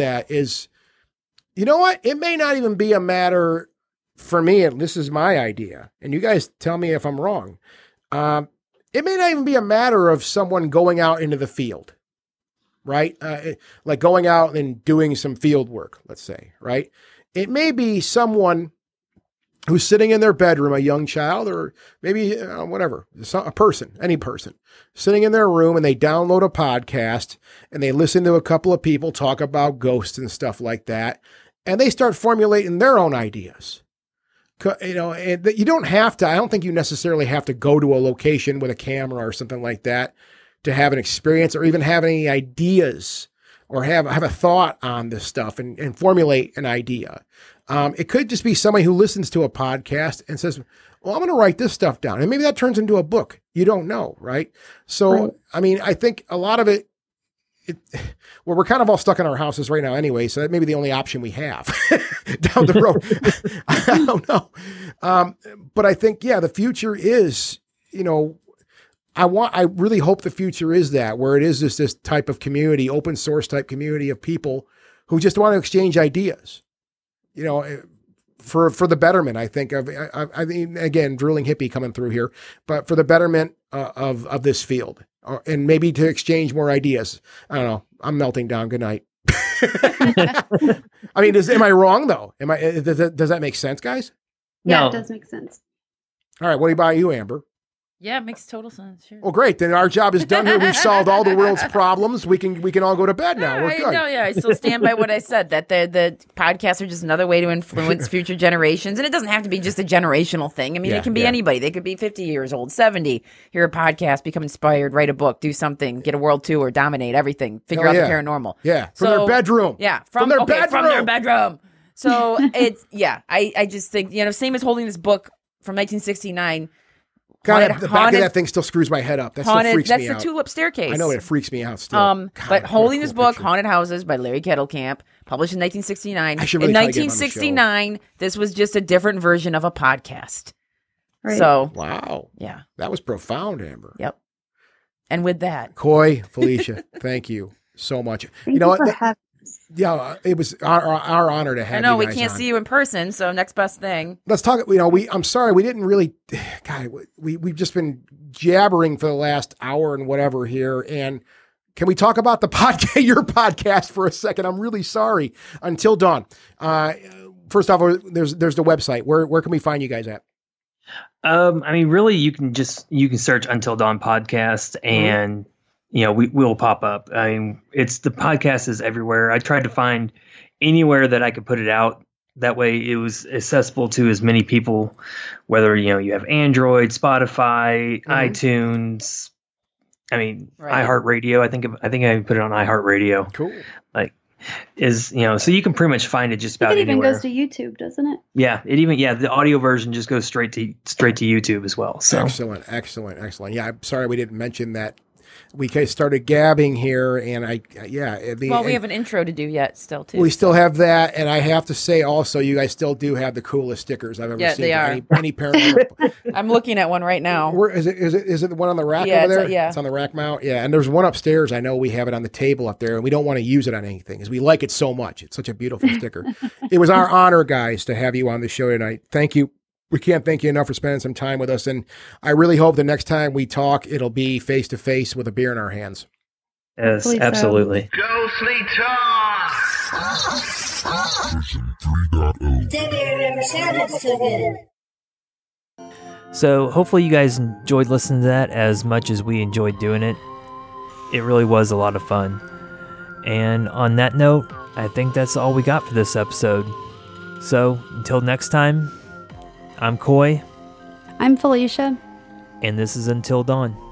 you know what? It may not even be a matter, for me, and this is my idea, and you guys tell me if I'm wrong, it may not even be a matter of someone going out into the field, right? Like going out and doing some field work, let's say, right? It may be someone who's sitting in their bedroom, a young child, or maybe whatever, any person, sitting in their room, and they download a podcast, and they listen to a couple of people talk about ghosts and stuff like that, and they start formulating their own ideas. You know, and you don't have to, I don't think you necessarily have to go to a location with a camera or something like that to have an experience or even have any ideas or have a thought on this stuff and formulate an idea. It could just be somebody who listens to a podcast and says, well, I'm going to write this stuff down. And maybe that turns into a book. You don't know, right? So, right. I mean, I think a lot of well, we're kind of all stuck in our houses right now anyway, so that may be the only option we have down the road. I don't know. But I think, yeah, the future is, you know, I really hope the future is that, where it is this type of community, open source type community of people who just want to exchange ideas, you know, for the betterment, I think, I mean, again, drooling hippie coming through here, but for the betterment of this field. And maybe to exchange more ideas. I don't know. I'm melting down. Good night. I mean, am I wrong though? Does that make sense, guys? Yeah, no. It does make sense. All right. What about you, Amber? Yeah, it makes total sense. Sure. Well, great. Then our job is done here. We've solved all the world's problems. We can all go to bed now. We're good. I still stand by what I said, that the podcasts are just another way to influence future generations. And it doesn't have to be just a generational thing. I mean, it can be anybody. They could be 50 years old, 70, hear a podcast, become inspired, write a book, do something, get a world tour, dominate everything, figure out the paranormal. Yeah, from their bedroom. Yeah, from their bedroom. So it's, I just think, same as holding this book from 1969. God, the back of that thing still screws my head up. That still freaks me out. That's the Tulip Staircase. I know, it freaks me out still. God, but holding this book, Haunted Houses by Larry Kettelkamp, published in 1969. In 1969, this was just a different version of a podcast. Right. So, wow. Yeah. That was profound, Amber. Yep. And with that. Coy, Felicia, thank you so much. Thank you for having Yeah, it was our honor to have you. We can't see you in person, so next best thing. Let's talk. I'm sorry we didn't really. God, we've just been jabbering for the last hour and whatever here. And can we talk about the podcast, your podcast, for a second? I'm really sorry. Until Dawn. First off, there's the website. Where can we find you guys at? Really, you can search Until Dawn Podcast and. We'll pop up. The podcast is everywhere. I tried to find anywhere that I could put it out. That way it was accessible to as many people, whether, you have Android, Spotify, iTunes. iHeartRadio. I think I put it on iHeartRadio. Cool. So you can pretty much find it just about anywhere. It even goes to YouTube, doesn't it? Yeah, the audio version just goes straight to YouTube as well. So excellent. Yeah, I'm sorry we didn't mention that. We started gabbing here, and we have an intro to do yet still, too. We still have that, and I have to say also, you guys still do have the coolest stickers I've ever seen. Yeah, they are. Any paranormal. I'm looking at one right now. Where, is it the one on the rack over there? It's on the rack mount. Yeah, and there's one upstairs. I know we have it on the table up there, and we don't want to use it on anything because we like it so much. It's such a beautiful sticker. It was our honor, guys, to have you on the show tonight. Thank you. We can't thank you enough for spending some time with us. And I really hope the next time we talk, it'll be face to face with a beer in our hands. Yes, absolutely. Ghostly Talk! Version 3.0. So hopefully you guys enjoyed listening to that as much as we enjoyed doing it. It really was a lot of fun. And on that note, I think that's all we got for this episode. So until next time, I'm Coy. I'm Felicia. And this is Until Dawn.